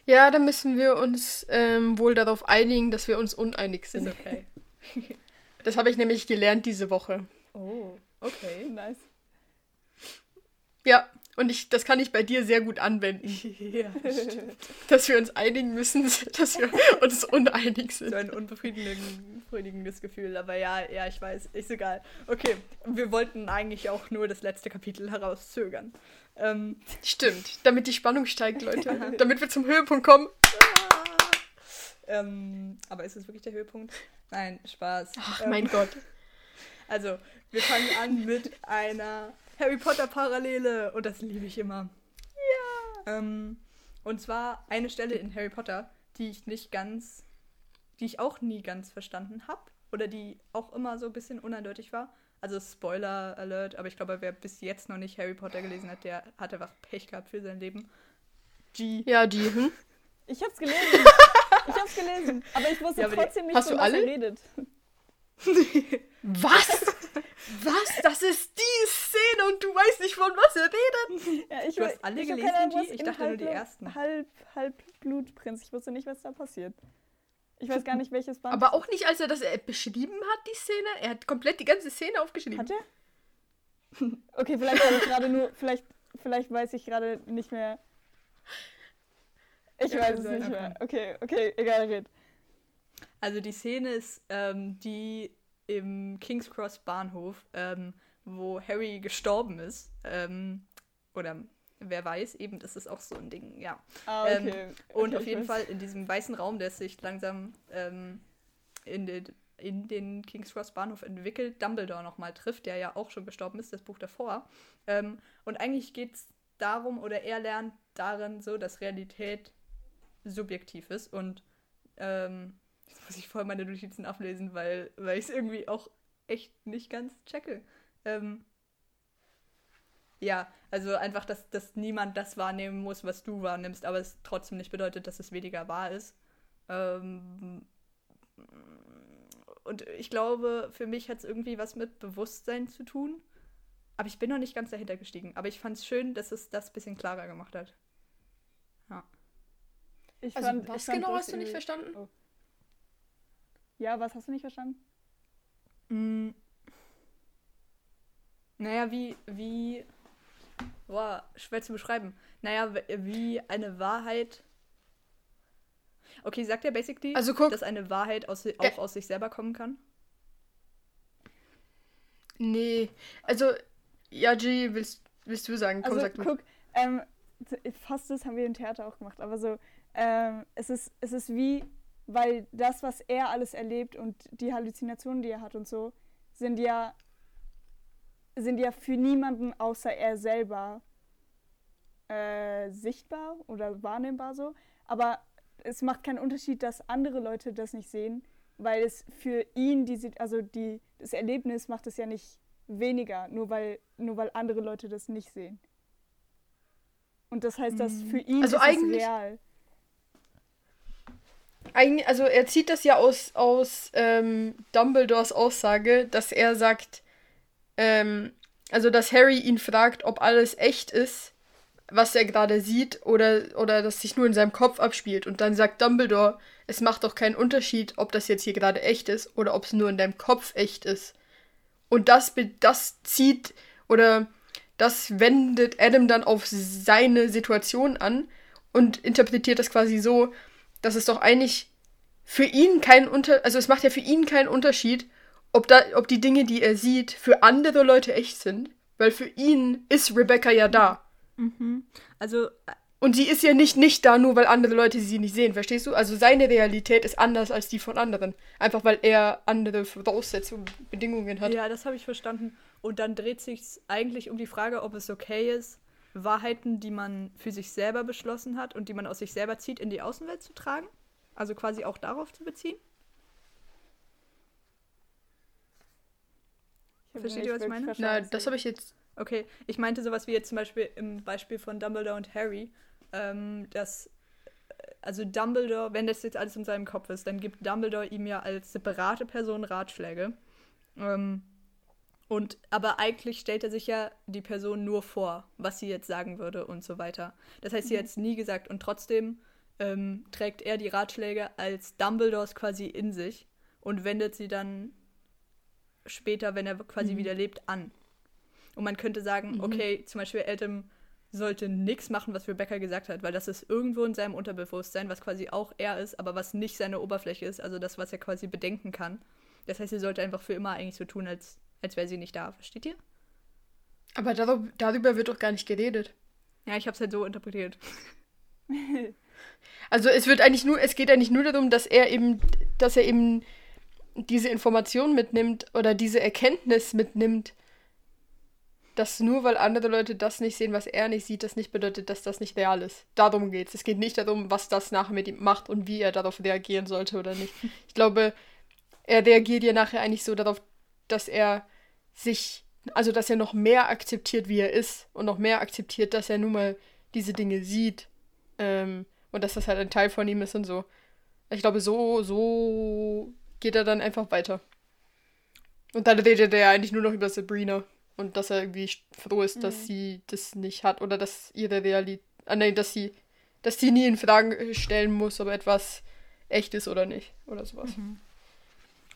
Ja, dann müssen wir uns wohl darauf einigen, dass wir uns uneinig sind. Ist okay. Das habe ich nämlich gelernt diese Woche. Oh, okay, nice. Ja, und das kann ich bei dir sehr gut anwenden. Ja, stimmt. Dass wir uns einigen müssen, dass wir uns uneinig sind. So ein unbefriedigendes Gefühl, aber ja, ich weiß, ist egal. Okay, wir wollten eigentlich auch nur das letzte Kapitel herauszögern. Stimmt, damit die Spannung steigt, Leute. Damit wir zum Höhepunkt kommen. Aber ist es wirklich der Höhepunkt? Nein, Spaß. Ach, mein Gott. Also, wir fangen an mit einer Harry Potter Parallele und das liebe ich immer. Ja. Und zwar eine Stelle in Harry Potter, die ich auch nie ganz verstanden habe oder die auch immer so ein bisschen uneindeutig war. Also Spoiler Alert, aber ich glaube, wer bis jetzt noch nicht Harry Potter gelesen hat, der hat einfach Pech gehabt für sein Leben. Ich hab's gelesen. Aber ich wusste trotzdem nicht, von was er redet. Was? Das ist die Szene und du weißt nicht, von was er redet. Ja, du hast alle gelesen, Ich dachte nur die ersten. Halbblutprinz. Ich wusste nicht, was da passiert. Ich weiß gar nicht, welches Band. Aber auch nicht, als er das beschrieben hat, die Szene. Er hat komplett die ganze Szene aufgeschrieben. Hat er? Okay, vielleicht weiß ich gerade nicht mehr. Ich weiß es nicht mehr. Okay, egal, red. Also die Szene ist die im King's Cross Bahnhof, wo Harry gestorben ist. Oder wer weiß, eben ist es auch so ein Ding, ja. Ah, okay. Und auf jeden Fall in diesem weißen Raum, der sich langsam in den King's Cross Bahnhof entwickelt, Dumbledore nochmal trifft, der ja auch schon gestorben ist, das Buch davor. Und eigentlich geht es darum, oder er lernt darin so, dass Realität subjektiv ist und jetzt muss ich vorher meine Notizen ablesen, weil ich es irgendwie auch echt nicht ganz checke. Ja, also einfach, dass niemand das wahrnehmen muss, was du wahrnimmst, aber es trotzdem nicht bedeutet, dass es weniger wahr ist. Und ich glaube, für mich hat es irgendwie was mit Bewusstsein zu tun. Aber ich bin noch nicht ganz dahinter gestiegen. Aber ich fand es schön, dass es das ein bisschen klarer gemacht hat. Ja. Was genau hast du nicht verstanden? Oh. Ja, was hast du nicht verstanden? Naja, wie... Boah, schwer zu beschreiben. Naja, wie eine Wahrheit... Okay, sagt er basically, dass eine Wahrheit auch aus sich selber kommen kann? Nee, also... Ja, G, willst du sagen? Komm, sag du. Also, fast das haben wir im Theater auch gemacht, aber so... es ist wie... Weil das, was er alles erlebt und die Halluzinationen, die er hat und so, sind ja für niemanden außer er selber sichtbar oder wahrnehmbar so. Aber es macht keinen Unterschied, dass andere Leute das nicht sehen, weil es für ihn, das Erlebnis macht es ja nicht weniger, nur weil andere Leute das nicht sehen. Und das heißt, dass für ihn also ist es real. Also er zieht das ja aus Dumbledores Aussage, dass er sagt, also dass Harry ihn fragt, ob alles echt ist, was er gerade sieht, oder dass sich nur in seinem Kopf abspielt. Und dann sagt Dumbledore, es macht doch keinen Unterschied, ob das jetzt hier gerade echt ist oder ob es nur in deinem Kopf echt ist. Und das wendet Adam dann auf seine Situation an und interpretiert das quasi so, dass es doch eigentlich für ihn es macht ja für ihn keinen Unterschied, ob die Dinge, die er sieht, für andere Leute echt sind, weil für ihn ist Rebecca ja da. Mhm. Also Und die ist ja nicht da, nur weil andere Leute sie nicht sehen, verstehst du? Also seine Realität ist anders als die von anderen. Einfach weil er andere Voraussetzungen, Bedingungen hat. Ja, das habe ich verstanden. Und dann dreht sich's eigentlich um die Frage, ob es okay ist, Wahrheiten, die man für sich selber beschlossen hat und die man aus sich selber zieht, in die Außenwelt zu tragen. Also quasi auch darauf zu beziehen. Versteht ihr, was ich meine? Na, das habe ich jetzt... Okay, ich meinte sowas wie jetzt zum Beispiel im Beispiel von Dumbledore und Harry, dass, also Dumbledore, wenn das jetzt alles in seinem Kopf ist, dann gibt Dumbledore ihm ja als separate Person Ratschläge. Aber eigentlich stellt er sich ja die Person nur vor, was sie jetzt sagen würde und so weiter. Das heißt, sie hat es nie gesagt und trotzdem trägt er die Ratschläge als Dumbledores quasi in sich und wendet sie dann später, wenn er quasi wieder lebt, an. Und man könnte sagen, okay, zum Beispiel Adam sollte nichts machen, was Rebecca gesagt hat, weil das ist irgendwo in seinem Unterbewusstsein, was quasi auch er ist, aber was nicht seine Oberfläche ist, also das, was er quasi bedenken kann. Das heißt, sie sollte einfach für immer eigentlich so tun, als wäre sie nicht da. Versteht ihr? Aber darüber wird doch gar nicht geredet. Ja, ich habe es halt so interpretiert. Also es geht eigentlich nur darum, dass er eben diese Information mitnimmt oder diese Erkenntnis mitnimmt, dass nur weil andere Leute das nicht sehen, was er nicht sieht, das nicht bedeutet, dass das nicht real ist. Darum geht's. Es geht nicht darum, was das nachher mit ihm macht und wie er darauf reagieren sollte oder nicht. Ich glaube, er reagiert ja nachher eigentlich so darauf, dass er noch mehr akzeptiert, wie er ist und noch mehr akzeptiert, dass er nun mal diese Dinge sieht und dass das halt ein Teil von ihm ist und so. Ich glaube, so geht er dann einfach weiter. Und dann redet er ja eigentlich nur noch über Sabrina. Und dass er irgendwie froh ist, dass sie das nicht hat oder dass ihre Realität... dass sie nie in Fragen stellen muss, ob etwas echt ist oder nicht. Oder sowas. Mhm.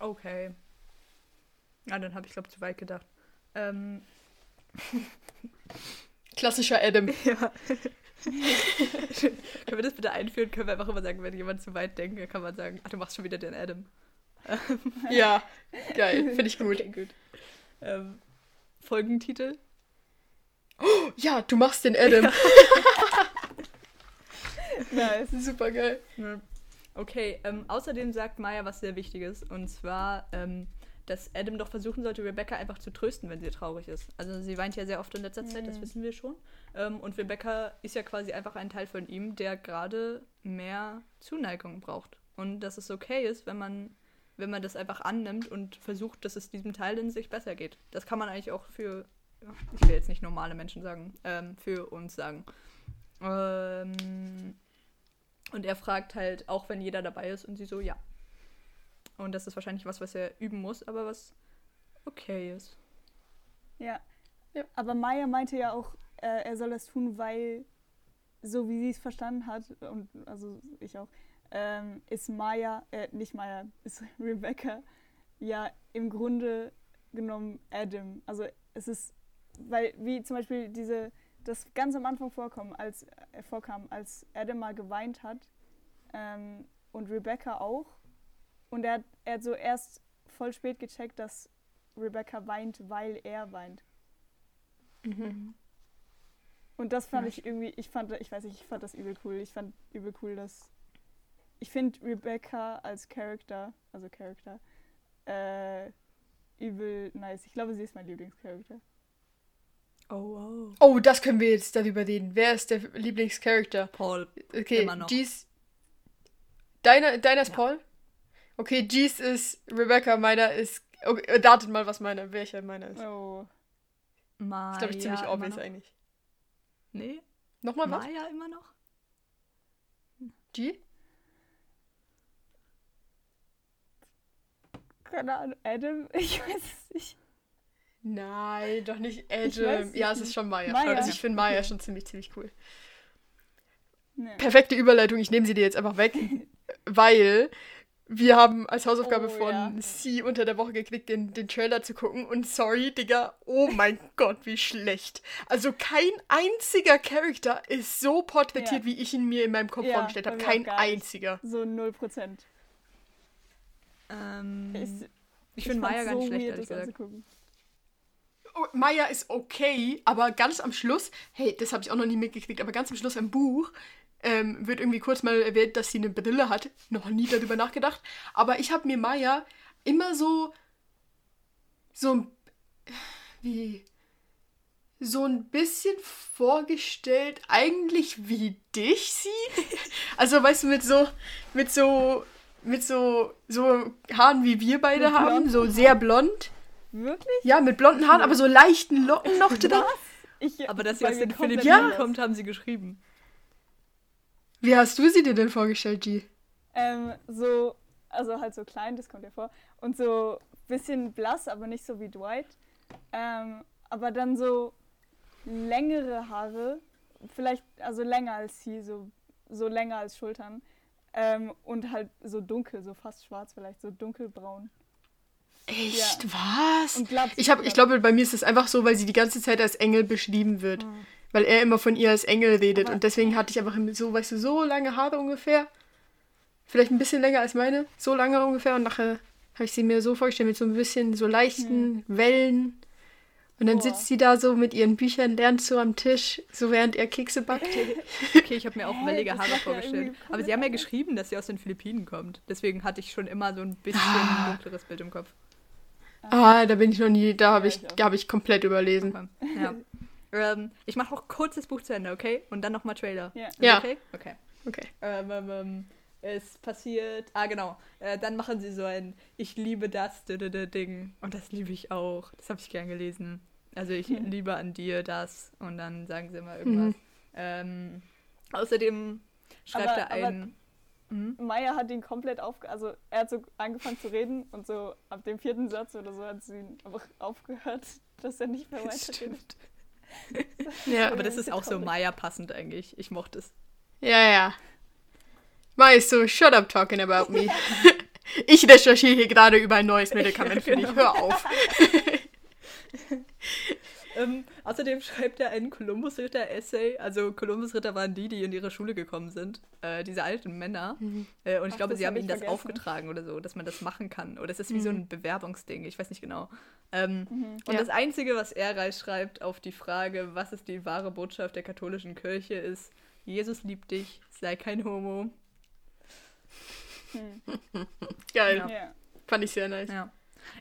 Okay. Ja, dann habe ich, glaube ich, zu weit gedacht. Klassischer Adam. Ja. Können wir das bitte einführen? Können wir einfach immer sagen, wenn jemand zu weit denkt, dann kann man sagen, ach, du machst schon wieder den Adam. Ja, geil. Finde ich gut. Okay, gut. Folgentitel? Oh, ja, du machst den Adam. Ja. Nice, super geil. Okay, außerdem sagt Maya was sehr Wichtiges. Und zwar, dass Adam doch versuchen sollte, Rebecca einfach zu trösten, wenn sie traurig ist. Also sie weint ja sehr oft in letzter Zeit, das wissen wir schon. Und Rebecca ist ja quasi einfach ein Teil von ihm, der gerade mehr Zuneigung braucht. Und dass es okay ist, wenn man das einfach annimmt und versucht, dass es diesem Teil in sich besser geht. Das kann man eigentlich auch für, ich will jetzt nicht normale Menschen sagen, für uns sagen. Und er fragt halt, auch wenn jeder dabei ist, und sie so, ja. Und das ist wahrscheinlich was er üben muss, aber was okay ist. Ja. Aber Maya meinte ja auch, er soll das tun, weil, so wie sie es verstanden hat, und also ich auch, ist Rebecca ja im Grunde genommen Adam. Also es ist, weil wie zum Beispiel das ganz am Anfang vorkam, als Adam mal geweint hat und Rebecca auch. Und er hat so erst voll spät gecheckt, dass Rebecca weint, weil er weint. Mhm. Und das fand ich irgendwie, ich fand das übel cool. Ich fand übel cool, dass... Ich finde Rebecca als Charakter, übel nice. Ich glaube, sie ist mein Lieblingscharakter. Oh, wow. Oh, das können wir jetzt darüber reden. Wer ist der Lieblingscharakter? Paul. Okay, immer noch. Jeez. Deiner ist ja. Paul? Okay, Jeez ist Rebecca, meiner ist... Okay, datet mal, welcher meiner ist. Oh. Maya. Ist, glaube ich, ziemlich obvious eigentlich. Nee. Nochmal was? Maya immer noch? G? Keine Ahnung, Adam? Ich weiß es nicht. Nein, doch nicht Adam. Ja, es ist schon Maya. Also ich finde Maya schon ziemlich cool. Nee. Perfekte Überleitung, ich nehme sie dir jetzt einfach weg, weil wir haben als Hausaufgabe Sie unter der Woche gekriegt, den Trailer zu gucken. Und sorry, Digga, oh mein Gott, wie schlecht. Also kein einziger Charakter ist so porträtiert, wie ich ihn mir in meinem Kopf vorgestellt habe. Kein einziger. So 0%. Ich finde Maya ganz schlecht, ehrlich gesagt. Maya ist okay, aber ganz am Schluss, hey, das habe ich auch noch nie mitgekriegt, aber ganz am Schluss im Buch wird irgendwie kurz mal erwähnt, dass sie eine Brille hat. Noch nie darüber nachgedacht. Aber ich habe mir Maya immer so ein bisschen vorgestellt, eigentlich wie dich sie. Also, weißt du, mit so Haaren wie wir beide haben, so sehr blond. Wirklich? Ja, mit blonden Haaren, aber so leichten Locken noch da. Aber dass sie aus den Philippinen kommt, haben sie geschrieben. Wie hast du sie dir denn vorgestellt, G? Also halt so klein, das kommt ja vor. Und so ein bisschen blass, aber nicht so wie Dwight. Aber dann so längere Haare, vielleicht, also länger als sie, so länger als Schultern. Und halt so dunkel, so fast schwarz vielleicht, so dunkelbraun. Echt? Ja. Was? Und ich glaube, bei mir ist das einfach so, weil sie die ganze Zeit als Engel beschrieben wird. Mhm. Weil er immer von ihr als Engel redet. Aber und deswegen hatte ich einfach so, weißt du, so lange Haare ungefähr. Vielleicht ein bisschen länger als meine. So lange ungefähr. Und nachher habe ich sie mir so vorgestellt mit so ein bisschen so leichten Wellen. Und dann sitzt sie da so mit ihren Büchern, lernt so am Tisch, so während er Kekse backt. Okay, ich habe mir auch wellige Haare vorgestellt. Aber sie haben ja geschrieben, dass sie aus den Philippinen kommt. Deswegen hatte ich schon immer so ein bisschen dunkleres Bild im Kopf. Da bin ich noch nie, da habe ich komplett überlesen. Okay. Ja. Ich mache auch kurz das Buch zu Ende, okay? Und dann nochmal Trailer. Ja. Yeah. Okay. Es passiert... genau. Dann machen sie so ein Ich liebe das Ding. Und das liebe ich auch. Das habe ich gern gelesen. Also ich liebe an dir das. Und dann sagen sie mal irgendwas. Außerdem schreibt er ein... Maya hat ihn komplett also er hat so angefangen zu reden und so ab dem 4. Satz oder so hat sie ihn einfach aufgehört, dass er nicht mehr weiterredet. Ja, aber das ist auch so Maya passend eigentlich. Ich mochte es. Ja. Maya ist so, shut up talking about me. Ich recherchiere hier gerade über ein neues Medikament für dich. Hör auf. Außerdem schreibt er einen Kolumbusritter-Essay. Also Kolumbusritter waren die in ihre Schule gekommen sind. Diese alten Männer. Und ich glaube, sie haben ihnen das aufgetragen oder so, dass man das machen kann. Oder es ist wie so ein Bewerbungsding. Ich weiß nicht genau. Und das Einzige, was er reinschreibt auf die Frage, was ist die wahre Botschaft der katholischen Kirche, ist, Jesus liebt dich, sei kein Homo. Geil. Ja. Fand ich sehr nice. Ja.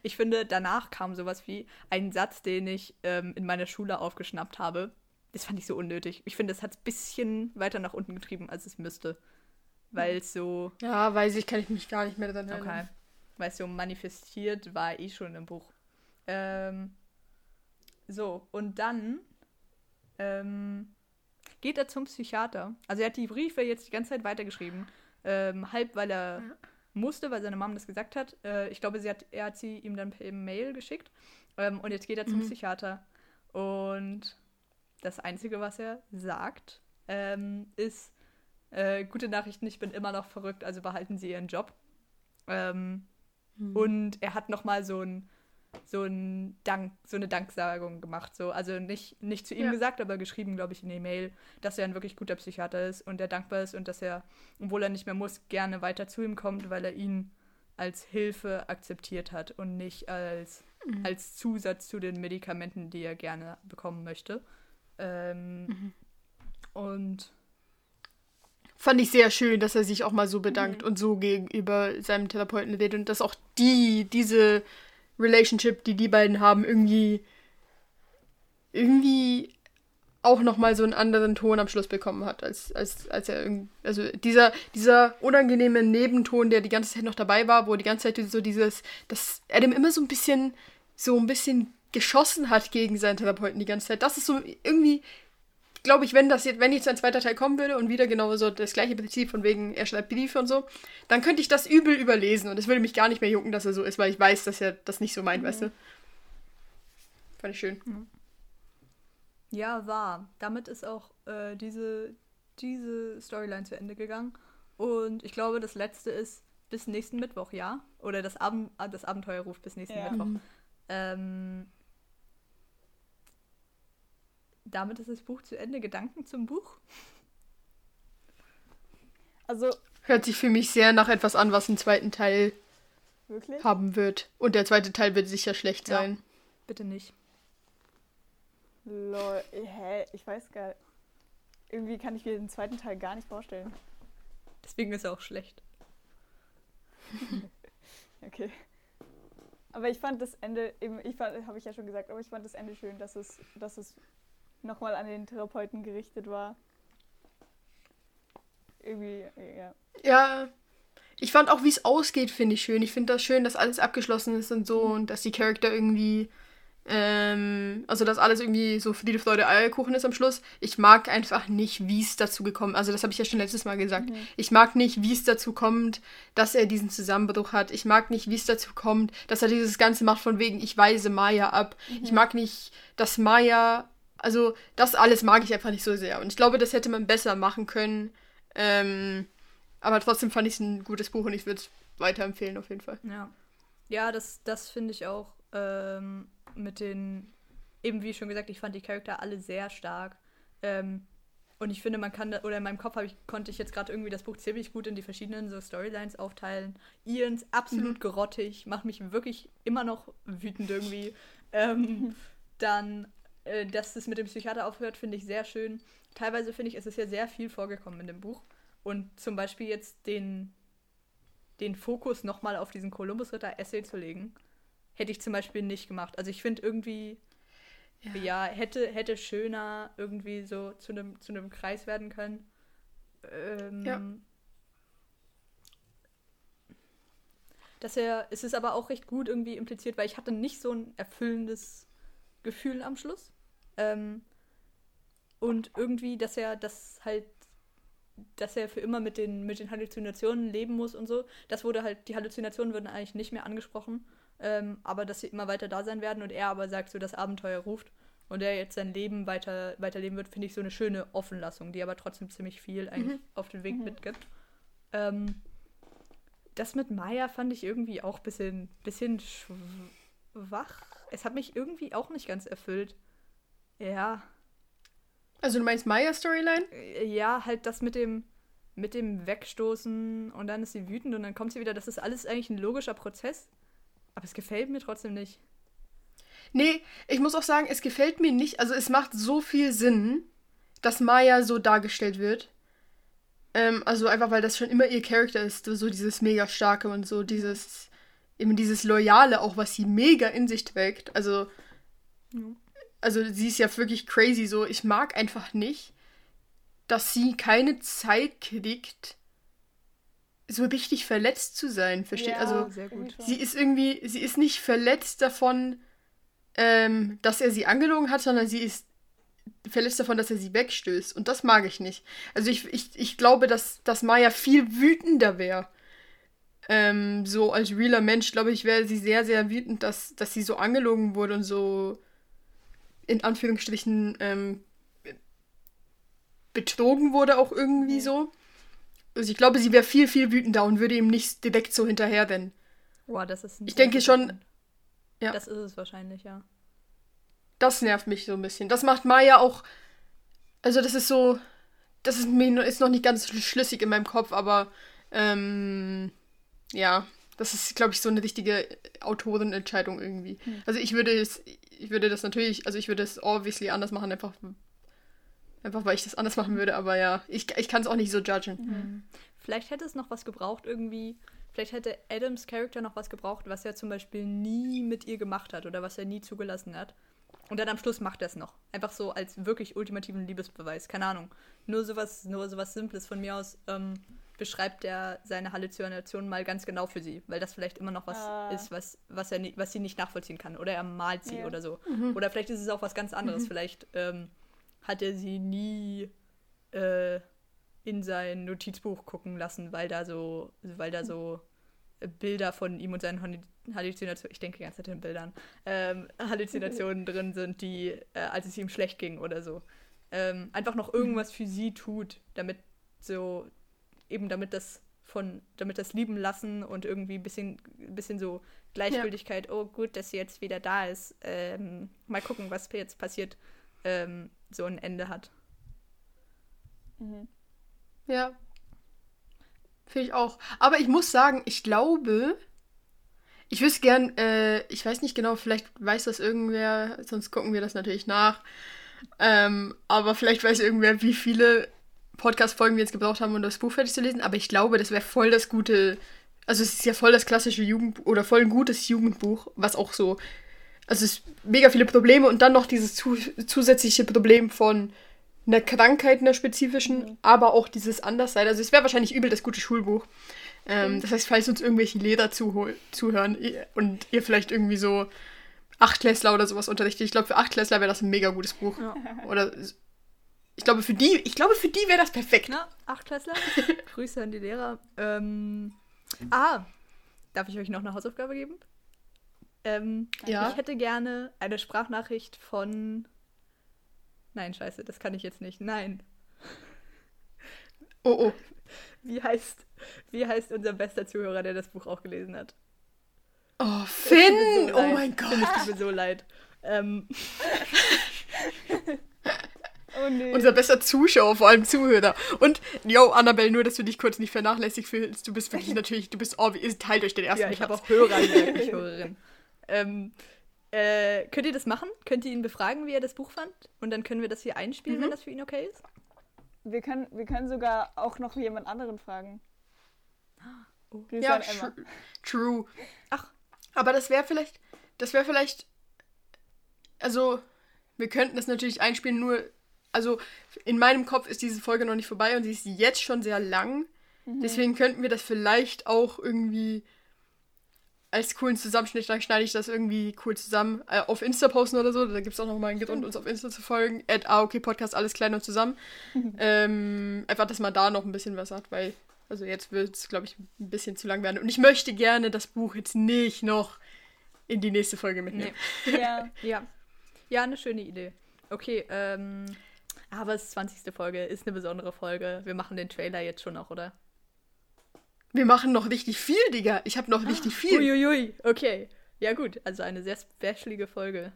Ich finde, danach kam sowas wie ein Satz, den ich in meiner Schule aufgeschnappt habe. Das fand ich so unnötig. Ich finde, das hat es ein bisschen weiter nach unten getrieben, als es müsste. Weil es so... Ja, kann ich mich gar nicht mehr daran erinnern. Okay. Weil es so manifestiert war schon im Buch. Und dann geht er zum Psychiater. Also er hat die Briefe jetzt die ganze Zeit weitergeschrieben. Halb, weil er... Ja. musste, weil seine Mom das gesagt hat. Ich glaube, er hat sie ihm dann per Mail geschickt. Und jetzt geht er zum Psychiater. Und das Einzige, was er sagt, ist, gute Nachrichten, ich bin immer noch verrückt, also behalten Sie Ihren Job. Und er hat nochmal so eine Danksagung gemacht. So. Also nicht zu ihm gesagt, aber geschrieben, glaube ich, in die Mail, dass er ein wirklich guter Psychiater ist und er dankbar ist und dass er, obwohl er nicht mehr muss, gerne weiter zu ihm kommt, weil er ihn als Hilfe akzeptiert hat und nicht als Zusatz zu den Medikamenten, die er gerne bekommen möchte. Und fand ich sehr schön, dass er sich auch mal so bedankt und so gegenüber seinem Therapeuten redet und dass auch diese Relationship, die beiden haben, irgendwie auch nochmal so einen anderen Ton am Schluss bekommen hat, als er irgendwie, also dieser unangenehme Nebenton, der die ganze Zeit noch dabei war, wo die ganze Zeit so dieses, dass er dem immer so ein bisschen geschossen hat gegen seinen Therapeuten die ganze Zeit. Das ist so irgendwie, glaube ich, wenn jetzt ein zweiter Teil kommen würde und wieder genau so das gleiche Prinzip von wegen, er schreibt Briefe und so, dann könnte ich das übel überlesen und es würde mich gar nicht mehr jucken, dass er so ist, weil ich weiß, dass er das nicht so meint, weißt du? Fand ich schön. Ja, war. Damit ist auch diese Storyline zu Ende gegangen und ich glaube, das letzte ist bis nächsten Mittwoch, ja? Oder das Abenteuer ruft bis nächsten Mittwoch. Damit ist das Buch zu Ende. Gedanken zum Buch? Also hört sich für mich sehr nach etwas an, was einen zweiten Teil haben wird. Und der zweite Teil wird sicher schlecht sein. Bitte nicht. Lol, hä? Ich weiß gar nicht. Irgendwie kann ich mir den zweiten Teil gar nicht vorstellen. Deswegen ist er auch schlecht. Okay. Aber ich fand das Ende, habe ich ja schon gesagt, aber ich fand das Ende schön, dass es nochmal an den Therapeuten gerichtet war. Irgendwie, ja. Ja, ich fand auch, wie es ausgeht, finde ich schön. Ich finde das schön, dass alles abgeschlossen ist und so und dass die Charakter irgendwie, also dass alles irgendwie so Friede, Freude, Eierkuchen ist am Schluss. Ich mag einfach nicht, wie es dazu gekommen ist. Also das habe ich ja schon letztes Mal gesagt. Mhm. Ich mag nicht, wie es dazu kommt, dass er diesen Zusammenbruch hat. Ich mag nicht, wie es dazu kommt, dass er dieses Ganze macht von wegen, ich weise Maya ab. Mhm. Ich mag nicht, dass Maya, also das alles mag ich einfach nicht so sehr. Und ich glaube, das hätte man besser machen können. Aber trotzdem fand ich es ein gutes Buch und ich würde es weiterempfehlen auf jeden Fall. Ja, ja, das finde ich auch mit den, eben wie schon gesagt, ich fand die Charakter alle sehr stark. Und ich finde, man kann, oder in meinem Kopf konnte ich jetzt gerade irgendwie das Buch ziemlich gut in die verschiedenen so Storylines aufteilen. Ians absolut grottig, macht mich wirklich immer noch wütend irgendwie. Dann, dass es mit dem Psychiater aufhört, finde ich sehr schön. Teilweise finde ich, es ist ja sehr viel vorgekommen in dem Buch. Und zum Beispiel jetzt den Fokus nochmal auf diesen Kolumbusritter-Essay zu legen, hätte ich zum Beispiel nicht gemacht. Also ich finde irgendwie, ja hätte schöner irgendwie so zu einem Kreis werden können. Ja. Es ist aber auch recht gut irgendwie impliziert, weil ich hatte nicht so ein erfüllendes Gefühl am Schluss. Und irgendwie, dass er für immer mit den Halluzinationen leben muss und so. Das wurde halt, die Halluzinationen wurden eigentlich nicht mehr angesprochen, aber dass sie immer weiter da sein werden und er aber sagt, so das Abenteuer ruft und er jetzt sein Leben weiterleben wird, finde ich so eine schöne Offenlassung, die aber trotzdem ziemlich viel eigentlich auf den Weg mitgibt. Das mit Maya fand ich irgendwie auch ein bisschen schwach. Es hat mich irgendwie auch nicht ganz erfüllt. Ja. Also du meinst Maya-Storyline? Ja, halt das mit dem Wegstoßen und dann ist sie wütend und dann kommt sie wieder. Das ist alles eigentlich ein logischer Prozess, aber es gefällt mir trotzdem nicht. Nee, ich muss auch sagen, es gefällt mir nicht. Also es macht so viel Sinn, dass Maya so dargestellt wird. Also einfach, weil das schon immer ihr Charakter ist, so dieses mega starke und so dieses, eben dieses Loyale auch, was sie mega in sich trägt. Also... Ja. Also sie ist ja wirklich crazy so. Ich mag einfach nicht, dass sie keine Zeit kriegt, so richtig verletzt zu sein, versteht? Ja, also sehr gut. Sie ist nicht verletzt davon, dass er sie angelogen hat, sondern sie ist verletzt davon, dass er sie wegstößt. Und das mag ich nicht. Also ich glaube, dass Maya viel wütender wäre. So als realer Mensch, glaube ich, wäre sie sehr, sehr wütend, dass sie so angelogen wurde und so in Anführungsstrichen betrogen wurde auch irgendwie so. Also ich glaube, sie wäre viel, viel wütender und würde ihm nicht direkt so hinterherrennen. Boah, das ist ein... Ich denke schon... Ja. Das ist es wahrscheinlich, ja. Das nervt mich so ein bisschen. Das macht Maya auch... Also das ist so... Das ist noch nicht ganz schlüssig in meinem Kopf, aber ja... Das ist, glaube ich, so eine richtige Autorenentscheidung irgendwie. Also ich würde das obviously anders machen, einfach weil ich das anders machen würde, aber ja, ich kann es auch nicht so judgen. Mhm. Vielleicht hätte es noch was gebraucht irgendwie, vielleicht hätte Adams Charakter noch was gebraucht, was er zum Beispiel nie mit ihr gemacht hat oder was er nie zugelassen hat. Und dann am Schluss macht er es noch. Einfach so als wirklich ultimativen Liebesbeweis, keine Ahnung. Nur sowas Simples von mir aus, beschreibt er seine Halluzination mal ganz genau für sie, weil das vielleicht immer noch was ist, was sie nicht nachvollziehen kann. Oder er malt sie oder so. Mhm. Oder vielleicht ist es auch was ganz anderes. Mhm. Vielleicht hat er sie nie in sein Notizbuch gucken lassen, weil da so Bilder von ihm und seinen Halluzinationen, ich denke die ganze Zeit in Bildern, Halluzinationen drin sind, die, als es ihm schlecht ging oder so. Einfach noch irgendwas für sie tut, damit so... Eben damit das Lieben lassen und irgendwie ein bisschen so Gleichgültigkeit, oh gut, dass sie jetzt wieder da ist, mal gucken, was jetzt passiert, so ein Ende hat. Mhm. Ja. Finde ich auch. Aber ich muss sagen, ich glaube, Ich wüsste gern, ich weiß nicht genau, vielleicht weiß das irgendwer, sonst gucken wir das natürlich nach. Aber vielleicht weiß irgendwer, wie viele Podcast-Folgen wir jetzt gebraucht haben, um das Buch fertig zu lesen. Aber ich glaube, das wäre voll das gute, also es ist ja voll das klassische Jugendbuch oder voll ein gutes Jugendbuch, was auch so, also es ist mega viele Probleme und dann noch dieses zusätzliche Problem von einer Krankheit, einer spezifischen, aber auch dieses Anderssein. Also es wäre wahrscheinlich übel das gute Schulbuch. Das heißt, falls uns irgendwelche Lehrer zuhören und ihr vielleicht irgendwie so Achtklässler oder sowas unterrichtet, ich glaube, für Achtklässler wäre das ein mega gutes Buch. Ja. Oder ich glaube, für die wäre das perfekt. Na, Achtklässler? Grüße an die Lehrer. Darf ich euch noch eine Hausaufgabe geben? Ja. Ich hätte gerne eine Sprachnachricht von... Nein, scheiße, das kann ich jetzt nicht. Nein. Oh. Wie heißt unser bester Zuhörer, der das Buch auch gelesen hat? Oh, Finn! Oh mein Gott! Ich bin mir so leid. Oh nee. Unser bester Zuschauer, vor allem Zuhörer. Und, yo, Annabelle, nur, dass du dich kurz nicht vernachlässigt fühlst. Du bist wirklich natürlich, teilt euch den ersten Platz. Ja, ich habe auch Hörer, ich Hörerin. Könnt ihr das machen? Könnt ihr ihn befragen, wie er das Buch fand? Und dann können wir das hier einspielen, wenn das für ihn okay ist? Wir können sogar auch noch jemand anderen fragen. Oh. Ja, true. Ach, aber das wäre vielleicht, also wir könnten das natürlich einspielen, nur, also in meinem Kopf ist diese Folge noch nicht vorbei und sie ist jetzt schon sehr lang. Mhm. Deswegen könnten wir das vielleicht auch irgendwie als coolen Zusammenschnitt, dann schneide ich das irgendwie cool zusammen, auf Insta posten oder so, da gibt es auch nochmal einen Grund, uns auf Insta zu folgen, @aokpodcast, alles klein und zusammen. Einfach, dass man da noch ein bisschen was hat, weil, also jetzt wird es, glaube ich, ein bisschen zu lang werden. Und ich möchte gerne das Buch jetzt nicht noch in die nächste Folge mitnehmen. Nee. Ja, eine schöne Idee. Okay, aber es ist 20. Folge, ist eine besondere Folge. Wir machen den Trailer jetzt schon auch, oder? Wir machen noch richtig viel, Digga. Ich habe noch richtig viel. Uiuiui, okay. Ja gut, also eine sehr specialige Folge.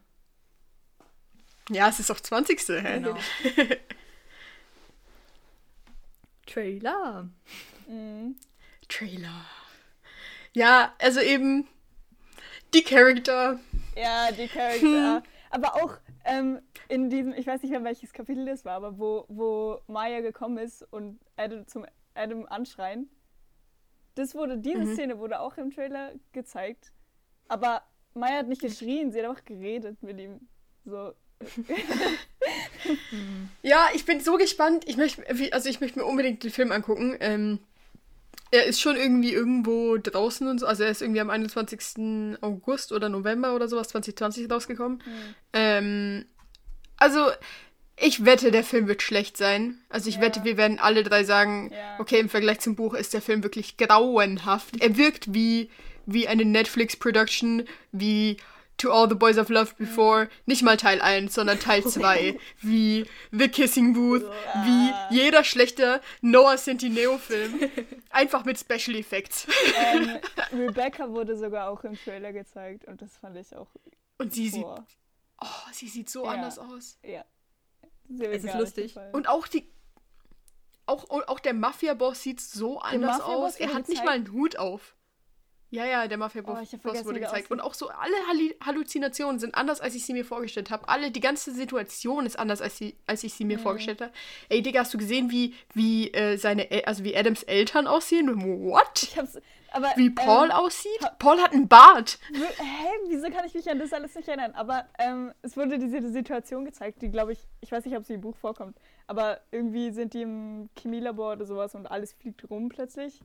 Ja, es ist auch 20. Genau. Trailer. Trailer. Ja, also eben die Charakter. Ja, die Charakter. Aber auch in diesem, ich weiß nicht mehr, welches Kapitel das war, aber wo Maya gekommen ist und Adam anschreien. Diese Szene wurde auch im Trailer gezeigt, aber Maya hat nicht geschrien, sie hat einfach geredet mit ihm. So. Ja, ich bin so gespannt. Ich möchte mir unbedingt den Film angucken. Er ist schon irgendwie irgendwo draußen und so, also er ist irgendwie am 21. August oder November oder sowas 2020 rausgekommen. Also ich wette, der Film wird schlecht sein. Also ich wette, wir werden alle drei sagen, okay, im Vergleich zum Buch ist der Film wirklich grauenhaft. Er wirkt wie eine Netflix-Production, wie To All the Boys I've Loved Before, nicht mal Teil 1, sondern Teil 2, wie The Kissing Booth, wie jeder schlechte Noah Centineo-Film. Einfach mit Special Effects. Rebecca wurde sogar auch im Trailer gezeigt und das fand ich auch... Und sie sieht so anders aus. Ja. Es ist lustig. Und auch der Mafia-Boss sieht so anders aus. Er hat nicht mal einen Hut auf. Ja, der Mafia-Boss wurde gezeigt. Und auch so alle Halluzinationen sind anders, als ich sie mir vorgestellt habe. Die ganze Situation ist anders, als ich sie mir vorgestellt habe. Ey, Digga, hast du gesehen, wie Adams Eltern aussehen? What? Wie Paul aussieht? Paul hat einen Bart. Hä? Wieso kann ich mich an das alles nicht erinnern? Aber es wurde diese Situation gezeigt, die, glaube ich weiß nicht, ob sie im Buch vorkommt, aber irgendwie sind die im Chemielabor oder sowas und alles fliegt rum plötzlich.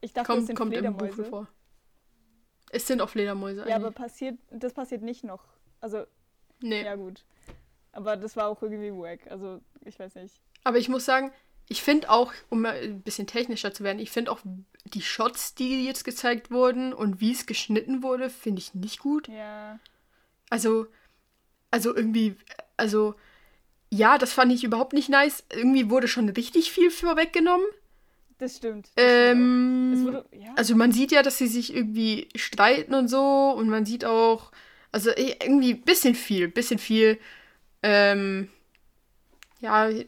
Ich dachte, es sind Fledermäuse. Im Buch vor. Es sind auch Fledermäuse. Ja, eigentlich. Aber das passiert nicht noch. Also, nee. Ja gut. Aber das war auch irgendwie wack. Also, ich weiß nicht. Aber ich muss sagen, ich finde auch, um ein bisschen technischer zu werden, ich finde auch die Shots, die jetzt gezeigt wurden und wie es geschnitten wurde, finde ich nicht gut. Ja. Also ja, das fand ich überhaupt nicht nice. Irgendwie wurde schon richtig viel vorweggenommen. Das stimmt. Also man sieht ja, dass sie sich irgendwie streiten und so und man sieht auch, also irgendwie bisschen viel.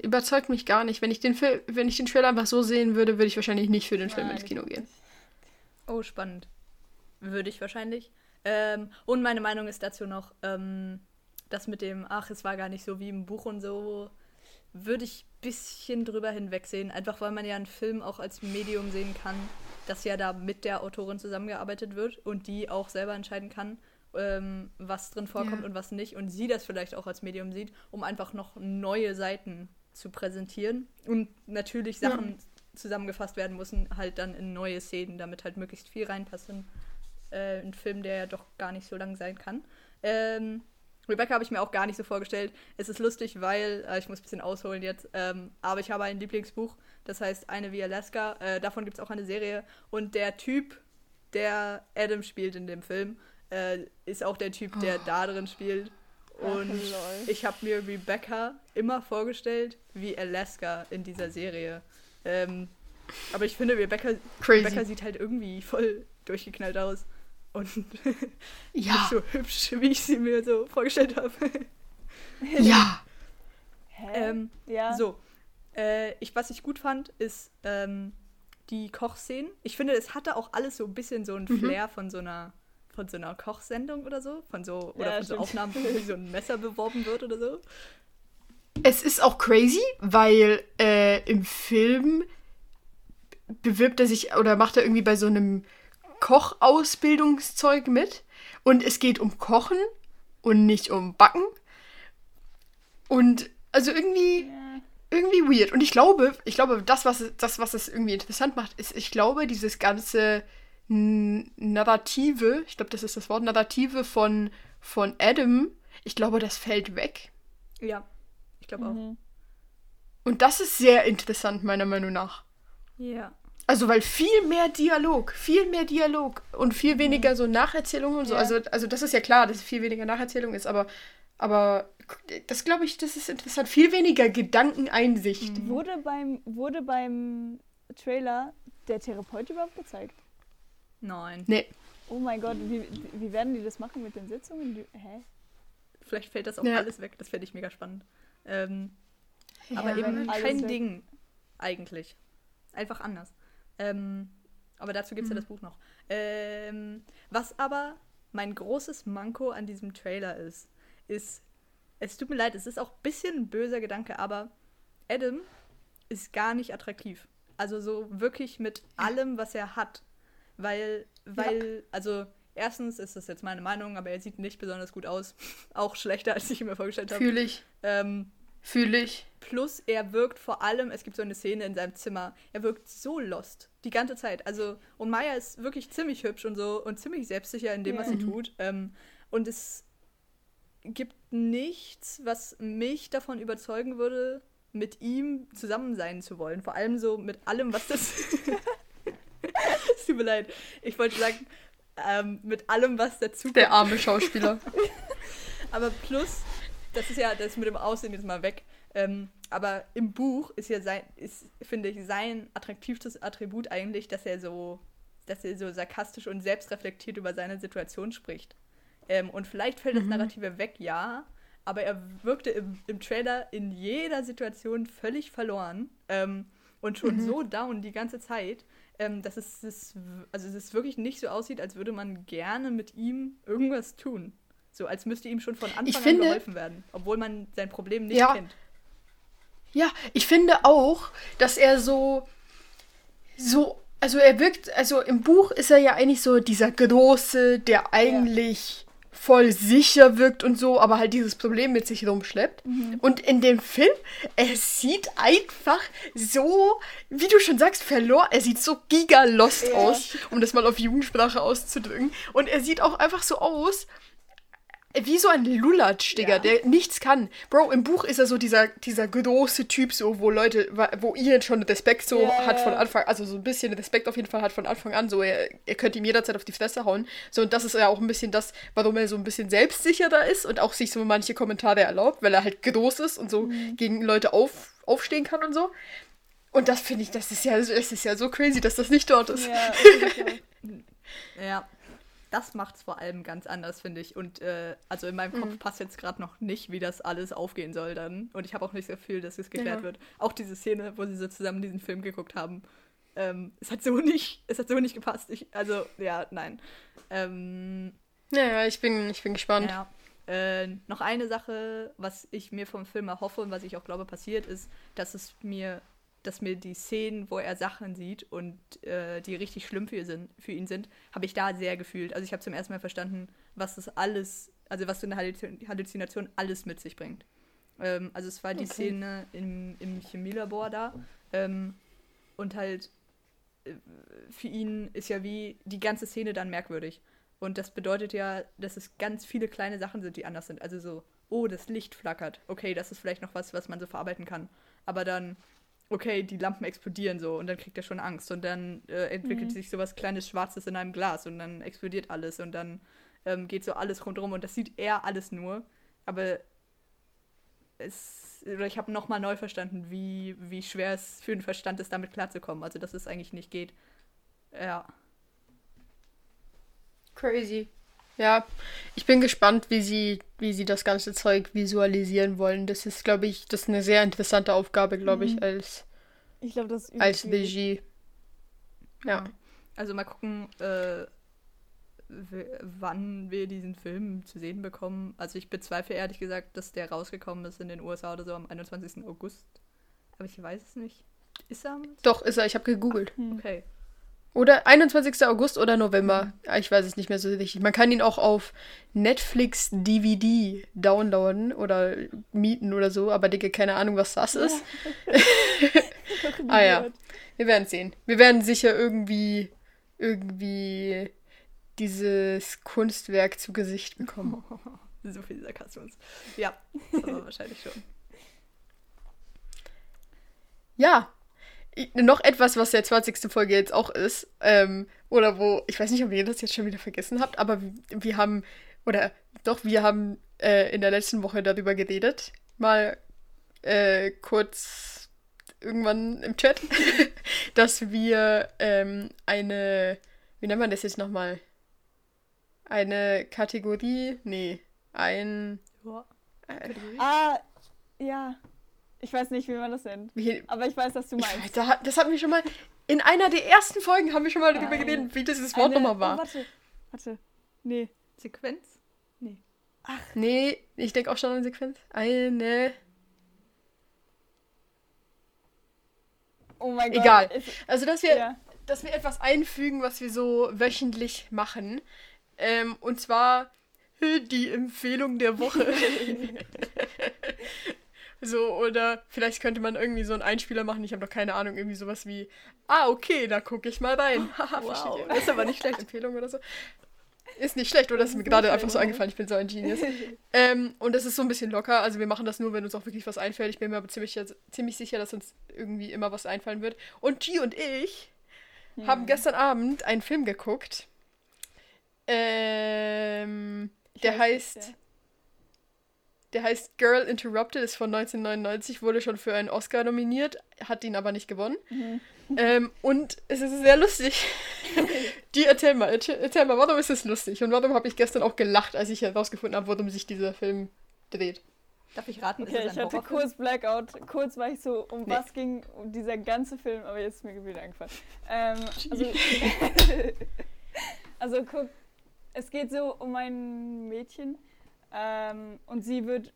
Überzeugt mich gar nicht. Wenn ich den Trailer einfach so sehen würde, würde ich wahrscheinlich nicht für den Film ins Kino gehen. Oh, spannend. würde ich wahrscheinlich. Und meine Meinung ist dazu noch, das mit dem, ach, es war gar nicht so wie im Buch und so, würde ich ein bisschen drüber hinwegsehen. Einfach, weil man ja einen Film auch als Medium sehen kann, dass ja da mit der Autorin zusammengearbeitet wird und die auch selber entscheiden kann, was drin vorkommt und was nicht. Und sie das vielleicht auch als Medium sieht, um einfach noch neue Seiten zu präsentieren. Und natürlich Sachen zusammengefasst werden müssen, halt dann in neue Szenen, damit halt möglichst viel reinpasst in einen Film, der ja doch gar nicht so lang sein kann. Rebecca habe ich mir auch gar nicht so vorgestellt. Es ist lustig, weil, ich muss ein bisschen ausholen jetzt, aber ich habe ein Lieblingsbuch, das heißt Eine wie Alaska, davon gibt es auch eine Serie und der Typ, der Adam spielt in dem Film, ist auch der Typ, der da drin spielt. Und ich habe mir Rebecca immer vorgestellt wie Alaska in dieser Serie. Aber ich finde, Rebecca sieht halt irgendwie voll durchgeknallt aus. Und nicht so hübsch, wie ich sie mir so vorgestellt habe. Ja. So. Was ich gut fand, ist die Kochszenen. Ich finde, es hatte auch alles so ein bisschen so ein Flair von so einer Kochsendung oder so. Von so Aufnahmen, wie so ein Messer beworben wird oder so. Es ist auch crazy, weil im Film bewirbt er sich oder macht er irgendwie bei so einem Kochausbildungszeug mit und es geht um Kochen und nicht um Backen und also irgendwie weird und ich glaube das was es irgendwie interessant macht ist, ich glaube, dieses ganze Narrative, ich glaube, das ist das Wort, Narrative von Adam, ich glaube, das fällt weg. Ja, ich glaube auch. Und das ist sehr interessant, meiner Meinung nach. Ja. Also, weil viel mehr Dialog und viel weniger so Nacherzählungen und so. Ja. Also das ist ja klar, dass viel weniger Nacherzählung ist, aber das, glaube ich, das ist interessant. Viel weniger Gedankeneinsicht. Wurde beim Trailer der Therapeut überhaupt gezeigt? Nein. Nee. Oh mein Gott, wie werden die das machen mit den Sitzungen? Hä? Vielleicht fällt das auch alles weg, das fände ich mega spannend. Aber eben kein Ding, eigentlich. Einfach anders. Aber dazu gibt es ja das Buch noch. Was aber mein großes Manko an diesem Trailer ist, es tut mir leid, es ist auch ein bisschen ein böser Gedanke, aber Adam ist gar nicht attraktiv. Also so wirklich mit allem, was er hat. Weil, erstens ist das jetzt meine Meinung, aber er sieht nicht besonders gut aus. Auch schlechter, als ich ihn mir vorgestellt habe. Fühle ich. Plus, er wirkt vor allem, es gibt so eine Szene in seinem Zimmer, er wirkt so lost, die ganze Zeit. Also, und Maya ist wirklich ziemlich hübsch und so und ziemlich selbstsicher in dem, was sie tut. Und es gibt nichts, was mich davon überzeugen würde, mit ihm zusammen sein zu wollen. Vor allem so mit allem, was das... Es tut mir leid. Ich wollte sagen, mit allem, was dazu... Der arme Schauspieler. Aber plus... Das ist ja, das mit dem Aussehen jetzt mal weg. Aber im Buch ist ja sein attraktivstes Attribut eigentlich, dass er so sarkastisch und selbstreflektiert über seine Situation spricht. Und vielleicht fällt das Narrative weg, ja, aber er wirkte im Trailer in jeder Situation völlig verloren und schon so down die ganze Zeit, dass es wirklich nicht so aussieht, als würde man gerne mit ihm irgendwas tun. So, als müsste ihm schon von Anfang an geholfen werden, obwohl man sein Problem nicht kennt. Ja, ich finde auch, dass er also er wirkt, also im Buch ist er ja eigentlich so dieser Große, der eigentlich voll sicher wirkt und so, aber halt dieses Problem mit sich rumschleppt. Und in dem Film, er sieht einfach so, wie du schon sagst, verloren. Er sieht so gigalost aus, um das mal auf Jugendsprache auszudrücken. Und er sieht auch einfach so aus... Wie so ein Lulatsch, Digga, der nichts kann. Bro, im Buch ist er so dieser große Typ, so, wo ihr schon Respekt so hat von Anfang, also so ein bisschen Respekt auf jeden Fall hat von Anfang an, so, ihr könnt ihm jederzeit auf die Fresse hauen. So, und das ist ja auch ein bisschen das, warum er so ein bisschen selbstsicherer ist und auch sich so manche Kommentare erlaubt, weil er halt groß ist und so gegen Leute aufstehen kann und so. Und das finde ich, das ist ja so crazy, dass das nicht dort ist. Ja. Das macht's vor allem ganz anders, finde ich. Und also in meinem Kopf passt jetzt gerade noch nicht, wie das alles aufgehen soll dann. Und ich habe auch nicht das Gefühl, dass es geklärt wird. Auch diese Szene, wo sie so zusammen diesen Film geguckt haben. Es hat so nicht gepasst. Nein. Ich bin gespannt. Ja. Noch eine Sache, was ich mir vom Film erhoffe und was ich auch glaube passiert, ist, dass mir die Szenen, wo er Sachen sieht und die richtig schlimm für ihn sind, habe ich da sehr gefühlt. Also ich habe zum ersten Mal verstanden, was das alles, also was so eine Halluzination alles mit sich bringt. Also es war die Szene im Chemielabor da. Und halt für ihn ist ja wie die ganze Szene dann merkwürdig. Und das bedeutet ja, dass es ganz viele kleine Sachen sind, die anders sind. Also so, oh, das Licht flackert. Okay, das ist vielleicht noch was man so verarbeiten kann. Aber dann, okay, die Lampen explodieren so und dann kriegt er schon Angst. Und dann entwickelt sich sowas kleines Schwarzes in einem Glas und dann explodiert alles. Und dann geht so alles rundherum und das sieht er alles nur. Aber ich habe nochmal neu verstanden, wie schwer es für den Verstand ist, damit klarzukommen. Also, dass es eigentlich nicht geht. Ja. Crazy. Ja, ich bin gespannt, wie sie das ganze Zeug visualisieren wollen. Das ist, glaube ich, eine sehr interessante Aufgabe, als Regie. Ja. Also mal gucken, wann wir diesen Film zu sehen bekommen. Also ich bezweifle ehrlich gesagt, dass der rausgekommen ist in den USA oder so am 21. August. Aber ich weiß es nicht. Ist er? Doch, ist er. Ich habe gegoogelt. Ach, okay. Oder 21. August oder November. Mhm. Ich weiß es nicht mehr so richtig. Man kann ihn auch auf Netflix DVD downloaden oder mieten oder so. Aber Dicke, keine Ahnung, was das ist. Ja. Wir werden es sehen. Wir werden sicher irgendwie dieses Kunstwerk zu Gesicht bekommen. So viel Sarkasmus. Ja, aber wahrscheinlich schon. Ja. Noch etwas, was der 20. Folge jetzt auch ist, oder wo, ich weiß nicht, ob ihr das jetzt schon wieder vergessen habt, aber wir haben in der letzten Woche darüber geredet, mal kurz irgendwann im Chat, dass wir ich weiß nicht, wie man das nennt. Aber ich weiß, was du meinst. Das hatten wir schon mal. In einer der ersten Folgen haben wir schon mal darüber geredet, wie dieses Wort nochmal war. Warte. Nee. Sequenz? Nee. Ach. Nee, ich denke auch schon an Sequenz. Oh mein Gott. Egal. Also, dass wir etwas einfügen, was wir so wöchentlich machen. Und zwar die Empfehlung der Woche. So, oder vielleicht könnte man irgendwie so einen Einspieler machen, ich habe noch keine Ahnung, irgendwie sowas wie, da gucke ich mal rein. Wow, das ist aber nicht schlecht. Empfehlung oder so. Ist nicht schlecht, oder? Das ist mir gerade einfach so eingefallen, ich bin so ein Genius. Und das ist so ein bisschen locker, also wir machen das nur, wenn uns auch wirklich was einfällt. Ich bin mir aber ziemlich sicher, dass uns irgendwie immer was einfallen wird. Und G und ich haben gestern Abend einen Film geguckt, der heißt Girl Interrupted, ist von 1999, wurde schon für einen Oscar nominiert, hat ihn aber nicht gewonnen. Mhm. Und es ist sehr lustig. Erzähl mal, warum ist es lustig? Und warum habe ich gestern auch gelacht, als ich herausgefunden habe, worum sich dieser Film dreht? Darf ich raten? Okay, ich hatte kurz Blackout. Kurz war ich so, was ging dieser ganze Film, aber jetzt ist mir wieder eingefallen. Also guck, es geht so um ein Mädchen, und sie wird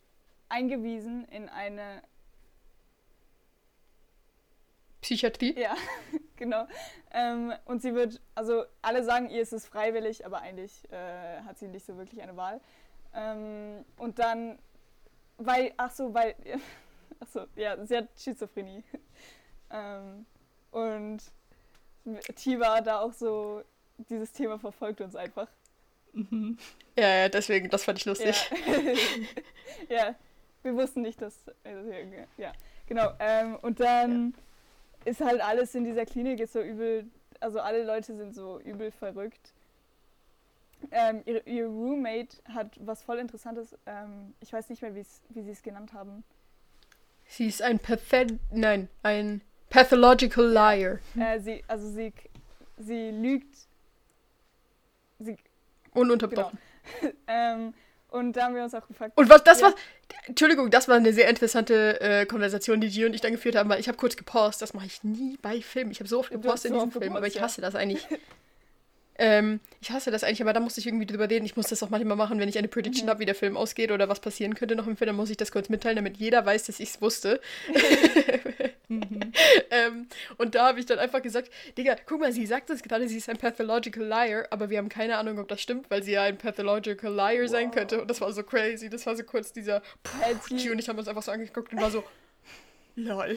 eingewiesen in eine Psychiatrie? Ja, genau. Und sie wird, also alle sagen, ihr ist es freiwillig, aber eigentlich hat sie nicht so wirklich eine Wahl. Und dann, sie hat Schizophrenie. Und Tiva da auch so, dieses Thema verfolgt uns einfach. Mhm. Ja, deswegen, das fand ich lustig. Ja, ja, wir wussten nicht, dass... Ja, genau. Und dann ist halt alles in dieser Klinik jetzt so übel... Also alle Leute sind so übel verrückt. Ihr Roommate hat was voll Interessantes. Ich weiß nicht mehr, wie sie es genannt haben. Sie ist ein pathological liar. Sie lügt... Ununterbrochen. Genau. Und da haben wir uns auch gefragt. Und was das war, Entschuldigung, das war eine sehr interessante Konversation, die Gio und ich dann geführt haben, weil ich habe kurz gepaust, das mache ich nie bei Filmen. Ich habe so oft gepaust in diesem Film, aber ich hasse das eigentlich. Ich hasse das eigentlich, aber da musste ich irgendwie drüber reden. Ich muss das auch manchmal machen, wenn ich eine Prediction habe, wie der Film ausgeht oder was passieren könnte noch im Film, dann muss ich das kurz mitteilen, damit jeder weiß, dass ich es wusste. Und da habe ich dann einfach gesagt, Digga, guck mal, sie sagt das gerade, sie ist ein pathological liar, aber wir haben keine Ahnung, ob das stimmt, weil sie ja ein pathological liar sein könnte. Und das war so crazy, das war so kurz dieser Gio und ich haben uns einfach so angeguckt und war so lol.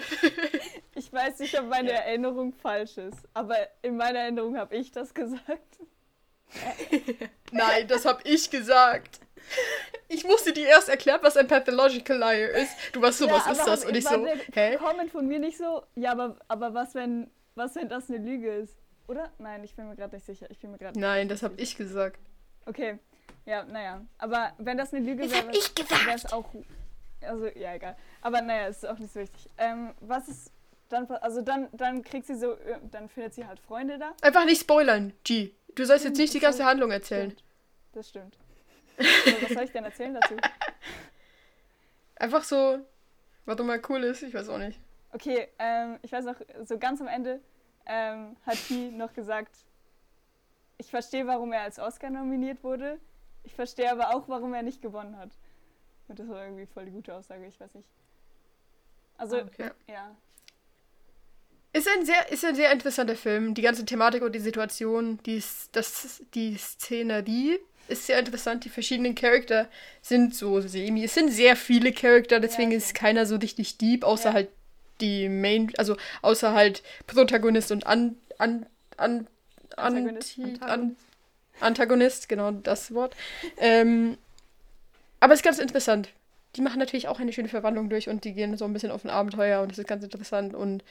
Ich weiß nicht, ob meine Erinnerung falsch ist, aber in meiner Erinnerung habe ich das gesagt. Nein, das habe ich gesagt. Ich musste dir erst erklären, was ein pathological liar ist. Du warst so, was ist das? Und ich so, hä? Comment von mir nicht so, ja, aber was wenn das eine Lüge ist? Oder? Nein, ich bin mir gerade nicht sicher. Nein, das habe ich gesagt. Okay, ja, naja. Aber wenn das eine Lüge wäre, wäre es auch... Also, ja, egal. Aber naja, ist auch nicht so wichtig. Was ist dann... Also, dann kriegt sie so... Dann findet sie halt Freunde da. Einfach nicht spoilern, G. Du sollst jetzt nicht die ganze Handlung erzählen. Das stimmt. Also, was soll ich denn erzählen dazu? Einfach so, was doch mal cool ist, ich weiß auch nicht. Okay, ich weiß noch, so ganz am Ende hat sie noch gesagt, ich verstehe, warum er als Oscar nominiert wurde, ich verstehe aber auch, warum er nicht gewonnen hat. Und das war irgendwie voll die gute Aussage, ich weiß nicht. Also, okay. Ja. Ist ein sehr interessanter Film. Die ganze Thematik und die Situation, die Szenerie ist sehr interessant. Die verschiedenen Charakter sind so semi. Es sind sehr viele Charakter, deswegen ist keiner so richtig deep, außer halt die Main, also außer halt Protagonist und Antagonist, genau das Wort. Aber es ist ganz interessant. Die machen natürlich auch eine schöne Verwandlung durch und die gehen so ein bisschen auf ein Abenteuer und das ist ganz interessant und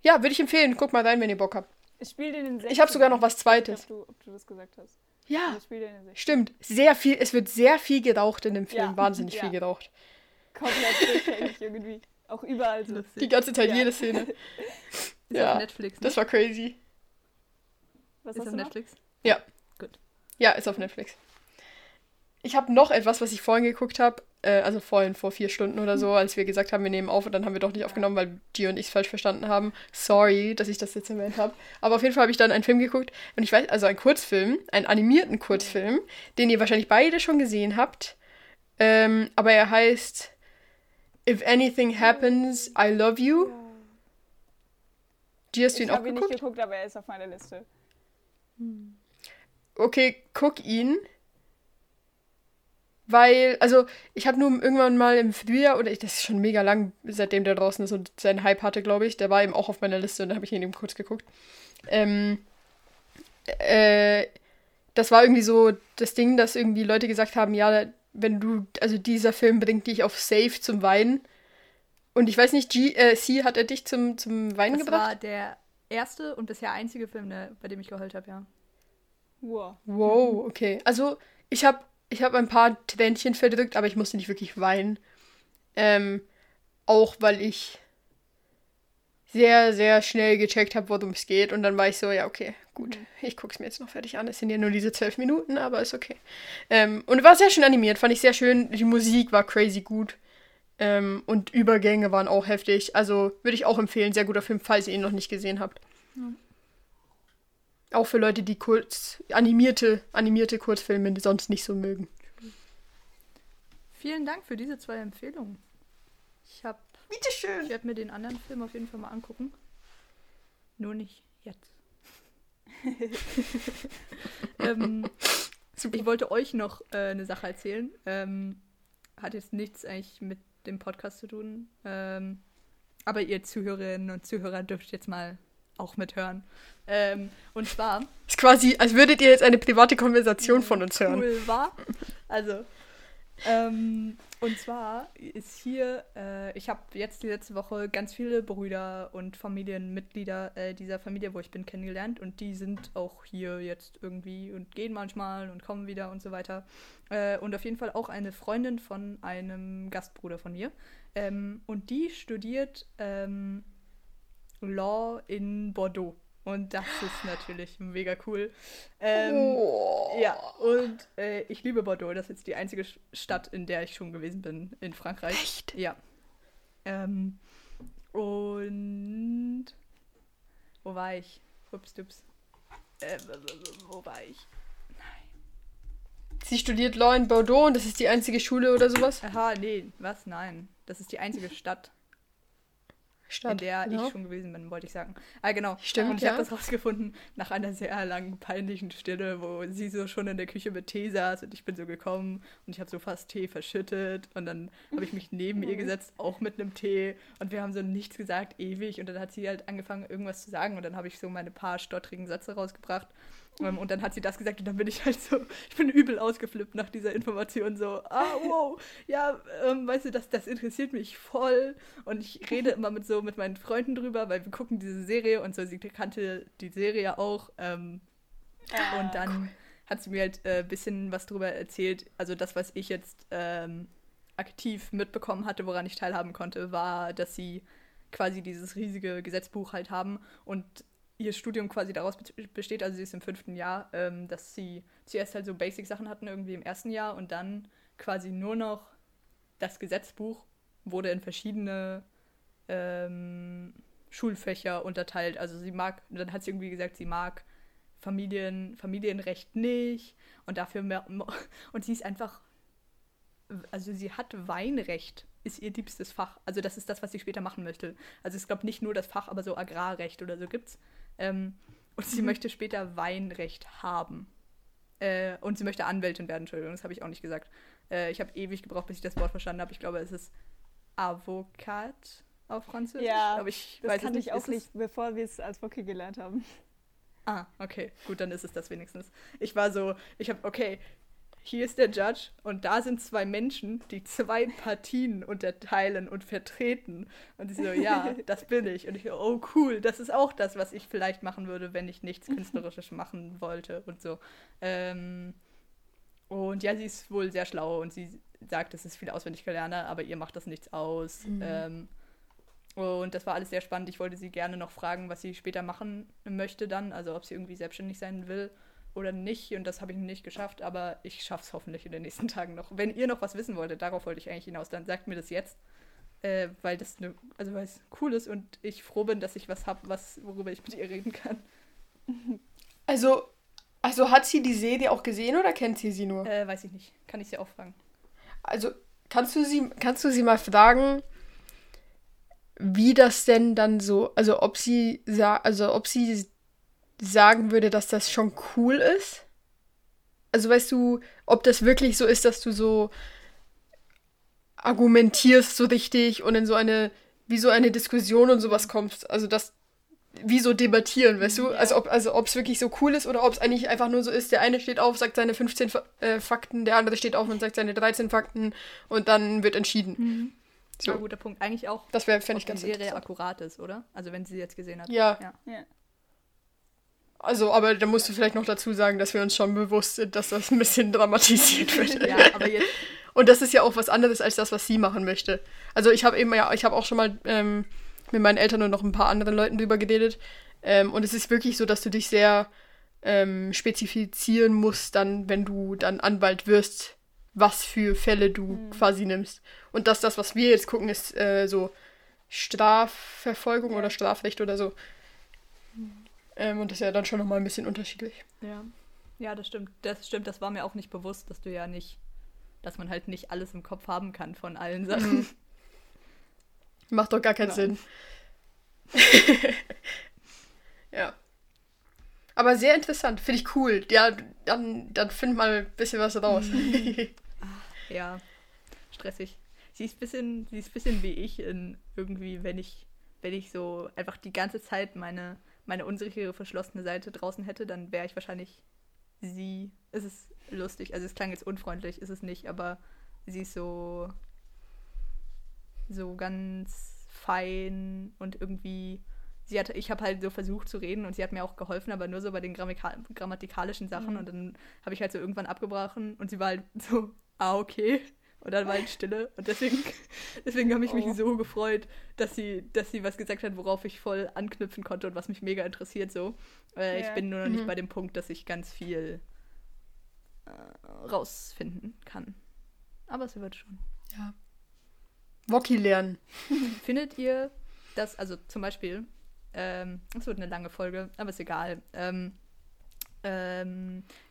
ja, würde ich empfehlen. Guckt mal rein, wenn ihr Bock habt. Ich habe sogar noch was Zweites. Ich weiß nicht, ob du das gesagt hast. Ja, stimmt. Sehr viel, es wird sehr viel geraucht in dem Film. Ja. Wahnsinnig viel geraucht. Komplett irgendwie. Auch überall so. Die ganze Zeit, jede Szene. Ist auf Netflix, ne? Das war crazy. Was ist auf Netflix? Noch? Ja. Gut. Ja, ist auf Netflix. Ich habe noch etwas, was ich vorhin geguckt habe. Also vorhin, vor 4 Stunden oder so, als wir gesagt haben, wir nehmen auf und dann haben wir doch nicht aufgenommen, weil Gio und ich es falsch verstanden haben. Sorry, dass ich das jetzt erwähnt habe. Aber auf jeden Fall habe ich dann einen Film geguckt und ich weiß, also einen Kurzfilm, einen animierten Kurzfilm, den ihr wahrscheinlich beide schon gesehen habt. Aber er heißt If Anything Happens, I Love You. Gio, hast du ihn auch geguckt? Ich habe ihn nicht geguckt, aber er ist auf meiner Liste. Okay, guck ihn. Weil, also, ich habe nur irgendwann mal im Frühjahr, das ist schon mega lang, seitdem der draußen ist und seinen Hype hatte, glaube ich, der war eben auch auf meiner Liste und da habe ich ihn eben kurz geguckt. Das war irgendwie so das Ding, dass irgendwie Leute gesagt haben, ja, dieser Film bringt dich auf safe zum Weinen. Und ich weiß nicht, sie hat er dich zum Weinen gebracht? Das war der erste und bisher einzige Film, bei dem ich geheult habe, ja. Wow, okay. Also, ich habe ein paar Tränchen verdrückt, aber ich musste nicht wirklich weinen. Auch weil ich sehr, sehr schnell gecheckt habe, worum es geht. Und dann war ich so, ja, okay, gut. Ich gucke es mir jetzt noch fertig an. Es sind ja nur diese 12 Minuten, aber ist okay. Und war sehr schön animiert, fand ich sehr schön. Die Musik war crazy gut. Und Übergänge waren auch heftig. Also würde ich auch empfehlen, sehr guter Film, falls ihr ihn noch nicht gesehen habt. Mhm. Auch für Leute, die kurz animierte Kurzfilme sonst nicht so mögen. Vielen Dank für diese 2 Empfehlungen. Ich werde mir den anderen Film auf jeden Fall mal angucken. Nur nicht jetzt. Ich wollte euch noch eine Sache erzählen. Hat jetzt nichts eigentlich mit dem Podcast zu tun. Aber ihr Zuhörerinnen und Zuhörer dürft jetzt mal auch mithören. Und zwar... Ist quasi, als würdet ihr jetzt eine private Konversation von uns hören. Cool, war. Also, und zwar ist hier, ich habe jetzt die letzte Woche ganz viele Brüder und Familienmitglieder dieser Familie, wo ich bin, kennengelernt und die sind auch hier jetzt irgendwie und gehen manchmal und kommen wieder und so weiter. Und auf jeden Fall auch eine Freundin von einem Gastbruder von mir. Und die studiert Law in Bordeaux. Und das ist natürlich mega cool. Ja, und ich liebe Bordeaux. Das ist jetzt die einzige Stadt, in der ich schon gewesen bin in Frankreich. Echt? Ja. Und wo war ich? Hupsdups. Wo war ich? Nein. Sie studiert Law in Bordeaux und das ist die einzige Schule oder sowas? Aha, nee. Was? Nein. Das ist die einzige Stadt, in der ich schon gewesen bin, wollte ich sagen. Ah, genau. Stimmt, und ich habe das rausgefunden nach einer sehr langen, peinlichen Stille, wo sie so schon in der Küche mit Tee saß und ich bin so gekommen und ich habe so fast Tee verschüttet und dann habe ich mich neben ihr gesetzt, auch mit einem Tee und wir haben so nichts gesagt, ewig und dann hat sie halt angefangen, irgendwas zu sagen und dann habe ich so meine paar stottrigen Sätze rausgebracht und dann hat sie das gesagt und dann bin ich halt so, ich bin übel ausgeflippt nach dieser Information, so, weißt du, das interessiert mich voll und ich rede immer mit so mit meinen Freunden drüber, weil wir gucken diese Serie und so, sie kannte die Serie auch und dann hat sie mir halt ein bisschen was drüber erzählt, also das, was ich jetzt aktiv mitbekommen hatte, woran ich teilhaben konnte, war, dass sie quasi dieses riesige Gesetzbuch halt haben und ihr Studium quasi daraus besteht, also sie ist im 5. Jahr, dass sie zuerst halt so Basic-Sachen hatten, irgendwie im 1. Jahr und dann quasi nur noch das Gesetzbuch wurde in verschiedene Schulfächer unterteilt. Also sie mag, dann hat sie irgendwie gesagt, sie mag Familienrecht nicht und dafür mehr. Und sie ist einfach, also sie hat Weinrecht, ist ihr liebstes Fach. Also das ist das, was sie später machen möchte. Also ich glaube nicht nur das Fach, aber so Agrarrecht oder so gibt's. Und sie möchte später Weinrecht haben. Und sie möchte Anwältin werden, Entschuldigung, das habe ich auch nicht gesagt. Ich habe ewig gebraucht, bis ich das Wort verstanden habe. Ich glaube, es ist Avocat auf Französisch? Ja, aber ich das weiß kannte nicht. Ich auch ist nicht, bevor wir es als Wokki gelernt haben. Ah, okay, gut, dann ist es das wenigstens. Ich war so, okay, hier ist der Judge und da sind zwei Menschen, die zwei Partien unterteilen und vertreten. Und sie so, ja, das bin ich. Und ich so, oh cool, das ist auch das, was ich vielleicht machen würde, wenn ich nichts Künstlerisches machen wollte und so. Und ja, sie ist wohl sehr schlau und sie sagt, es ist viel auswendig gelerner, aber ihr macht das nichts aus. Und das war alles sehr spannend. Ich wollte sie gerne noch fragen, was sie später machen möchte dann, also ob sie irgendwie selbstständig sein will oder nicht. Und das habe ich nicht geschafft, aber ich schaffe es hoffentlich in den nächsten Tagen noch. Wenn ihr noch was wissen wolltet, darauf wollte ich eigentlich hinaus, dann sagt mir das jetzt, weil das weil es cool ist und ich froh bin, dass ich was habe, worüber ich mit ihr reden kann. Also hat sie die Serie auch gesehen oder kennt sie nur? Weiß ich nicht. Kann ich sie auch fragen. Also kannst du sie mal fragen, wie das denn dann so, also ob sie sagen würde, dass das schon cool ist? Also weißt du, ob das wirklich so ist, dass du so argumentierst so richtig und in so eine Diskussion und sowas kommst, also das wie so debattieren, weißt du? Ja. Also ob es wirklich so cool ist oder ob es eigentlich einfach nur so ist, der eine steht auf, sagt seine 15 Fakten, der andere steht auf und sagt seine 13 Fakten und dann wird entschieden. So. Ein guter Punkt. Eigentlich auch, das wär, fänd ich ganz interessant, die Serie akkurat ist, oder? Also wenn sie jetzt gesehen hat. Ja. Also, aber da musst du vielleicht noch dazu sagen, dass wir uns schon bewusst sind, dass das ein bisschen dramatisiert wird. Ja, aber jetzt... Und das ist ja auch was anderes als das, was sie machen möchte. Also ich habe auch schon mal... mit meinen Eltern und noch ein paar anderen Leuten drüber geredet. Und es ist wirklich so, dass du dich sehr spezifizieren musst, dann, wenn du dann Anwalt wirst, was für Fälle du quasi nimmst. Und dass das, was wir jetzt gucken, ist so Strafverfolgung oder Strafrecht oder so. Und das ist ja dann schon nochmal ein bisschen unterschiedlich. Ja, das stimmt. Das war mir auch nicht bewusst, dass du ja nicht, dass man halt nicht alles im Kopf haben kann von allen Sachen. Macht doch gar keinen Sinn. Ja. Aber sehr interessant, finde ich cool. Ja, dann find mal ein bisschen was raus. Ja, stressig. Sie ist bisschen wie ich in irgendwie, wenn ich so einfach die ganze Zeit meine unsichere, verschlossene Seite draußen hätte, dann wäre ich wahrscheinlich sie. Es ist lustig, also es klang jetzt unfreundlich, ist es nicht, aber sie ist so ganz fein und irgendwie, ich habe halt so versucht zu reden und sie hat mir auch geholfen, aber nur so bei den grammatikalischen Sachen und dann habe ich halt so irgendwann abgebrochen und sie war halt so, okay, Und dann war halt Stille. Und deswegen habe ich mich so gefreut, dass sie was gesagt hat, worauf ich voll anknüpfen konnte und was mich mega interessiert so. Ich bin nur noch nicht bei dem Punkt, dass ich ganz viel rausfinden kann. Aber es wird schon. Ja. Wokki lernen. Findet ihr das, also zum Beispiel, es wird eine lange Folge, aber ist egal.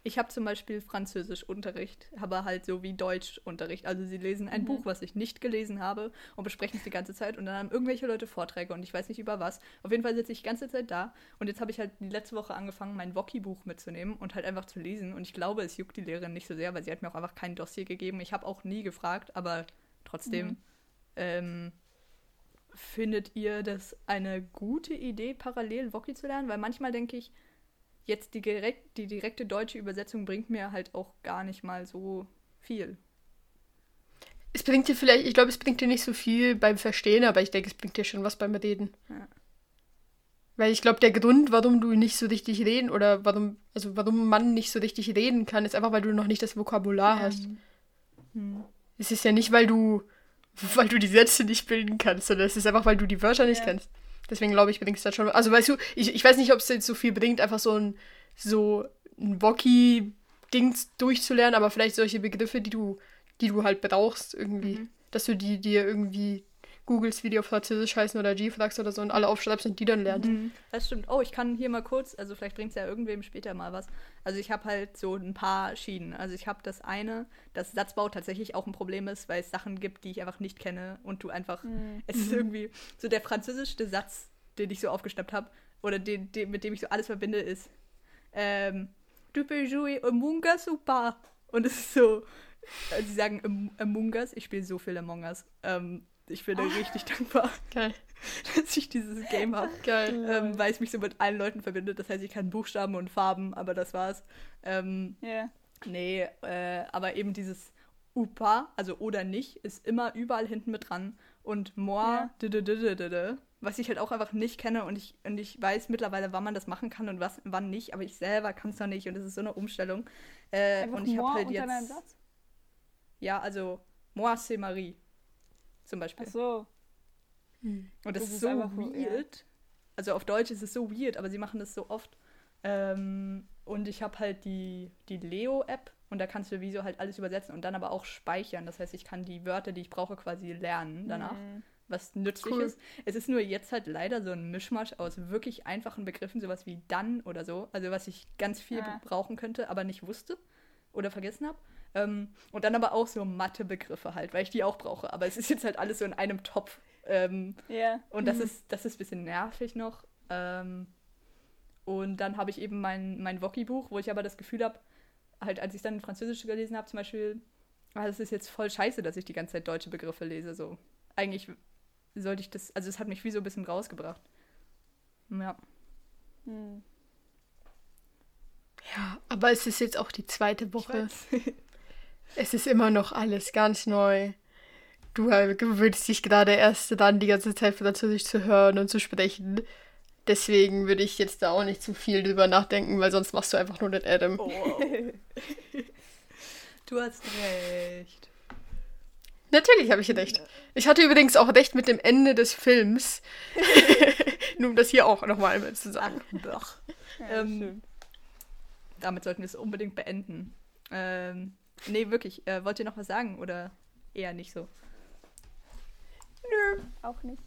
Ich habe zum Beispiel Französischunterricht, aber halt so wie Deutschunterricht. Also sie lesen ein Buch, was ich nicht gelesen habe und besprechen es die ganze Zeit und dann haben irgendwelche Leute Vorträge und ich weiß nicht über was. Auf jeden Fall sitze ich die ganze Zeit da und jetzt habe ich halt die letzte Woche angefangen, mein Wokki-Buch mitzunehmen und halt einfach zu lesen und ich glaube, es juckt die Lehrerin nicht so sehr, weil sie hat mir auch einfach kein Dossier gegeben. Ich habe auch nie gefragt, aber trotzdem findet ihr das eine gute Idee, parallel Wokki zu lernen? Weil manchmal denke ich, jetzt die direkte deutsche Übersetzung bringt mir halt auch gar nicht mal so viel. Es bringt dir vielleicht, ich glaube, es bringt dir nicht so viel beim Verstehen, aber ich denke, es bringt dir schon was beim Reden. Ja. Weil ich glaube, der Grund, warum du nicht so richtig reden oder warum man nicht so richtig reden kann, ist einfach, weil du noch nicht das Vokabular hast. Mhm. Es ist ja nicht, weil du die Sätze nicht bilden kannst, sondern es ist einfach, weil du die Wörter nicht kannst. Deswegen glaube ich, bringt es das schon. Also weißt du, ich weiß nicht, ob es jetzt so viel bringt, einfach so ein Wokki-Ding durchzulernen, aber vielleicht solche Begriffe, die du halt brauchst irgendwie. Mhm. Dass du die dir irgendwie googelst, wie die auf Französisch heißen oder G fragst oder so und alle aufschreibst und die dann lernst. Mhm. Das stimmt. Oh, ich kann hier mal kurz, also vielleicht bringt es ja irgendwem später mal was. Also ich habe halt so ein paar Schienen. Also ich habe das eine, dass Satzbau tatsächlich auch ein Problem ist, weil es Sachen gibt, die ich einfach nicht kenne und du einfach, es ist irgendwie so der französischste Satz, den ich so aufgeschnappt habe oder den, mit dem ich so alles verbinde, ist du peux jouer Among Us ou pas? Und es ist so, sie sagen Among Us, ich spiele so viel Among Us. Ich bin richtig dankbar, geil, dass ich dieses Game habe, weil es mich so mit allen Leuten verbindet. Das heißt, ich kann Buchstaben und Farben, aber das war's. Aber eben dieses Upa, also oder nicht, ist immer überall hinten mit dran. Und moi, was ich halt auch einfach nicht kenne. Und ich weiß mittlerweile, wann man das machen kann und wann nicht. Aber ich selber kann es noch nicht. Und das ist so eine Umstellung. Und ich habe halt jetzt... Deinem Satz? Ja, also moi, c'est Marie. Zum Beispiel. Ach so. Und das ist so weird. Ja. Also auf Deutsch ist es so weird, aber sie machen das so oft. Und ich habe halt die Leo-App und da kannst du wie so halt alles übersetzen und dann aber auch speichern. Das heißt, ich kann die Wörter, die ich brauche, quasi lernen danach, was nützlich ist. Es ist nur jetzt halt leider so ein Mischmasch aus wirklich einfachen Begriffen, sowas wie dann oder so. Also was ich ganz viel brauchen könnte, aber nicht wusste oder vergessen habe. Und dann aber auch so Mathe-Begriffe halt, weil ich die auch brauche. Aber es ist jetzt halt alles so in einem Topf. Und das ist ein bisschen nervig noch. Und dann habe ich eben mein Wokki-Buch, wo ich aber das Gefühl habe, halt als ich dann Französisch gelesen habe zum Beispiel, das ist jetzt voll scheiße, dass ich die ganze Zeit deutsche Begriffe lese. So. Eigentlich sollte ich das, also es hat mich wie so ein bisschen rausgebracht. Ja. Hm. Ja, aber es ist jetzt auch die zweite Woche. Es ist immer noch alles ganz neu. Du gewöhnst dich gerade erst daran, die ganze Zeit Französisch zu hören und zu sprechen. Deswegen würde ich jetzt da auch nicht zu viel drüber nachdenken, weil sonst machst du einfach nur den Adam. Oh. Du hast recht. Natürlich habe ich recht. Ich hatte übrigens auch recht mit dem Ende des Films. Nur um das hier auch nochmal zu sagen. Ach, doch. Ja, damit sollten wir es unbedingt beenden. Nee, wirklich. Wollt ihr noch was sagen oder eher nicht so? Nö, auch nicht.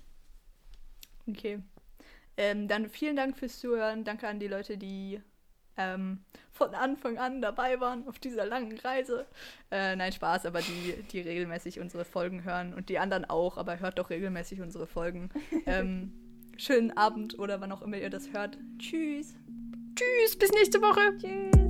Okay. Dann vielen Dank fürs Zuhören. Danke an die Leute, die von Anfang an dabei waren auf dieser langen Reise. Nein, Spaß, aber die regelmäßig unsere Folgen hören und die anderen auch, aber hört doch regelmäßig unsere Folgen. Schönen Abend oder wann auch immer ihr das hört. Tschüss. Tschüss, bis nächste Woche. Tschüss.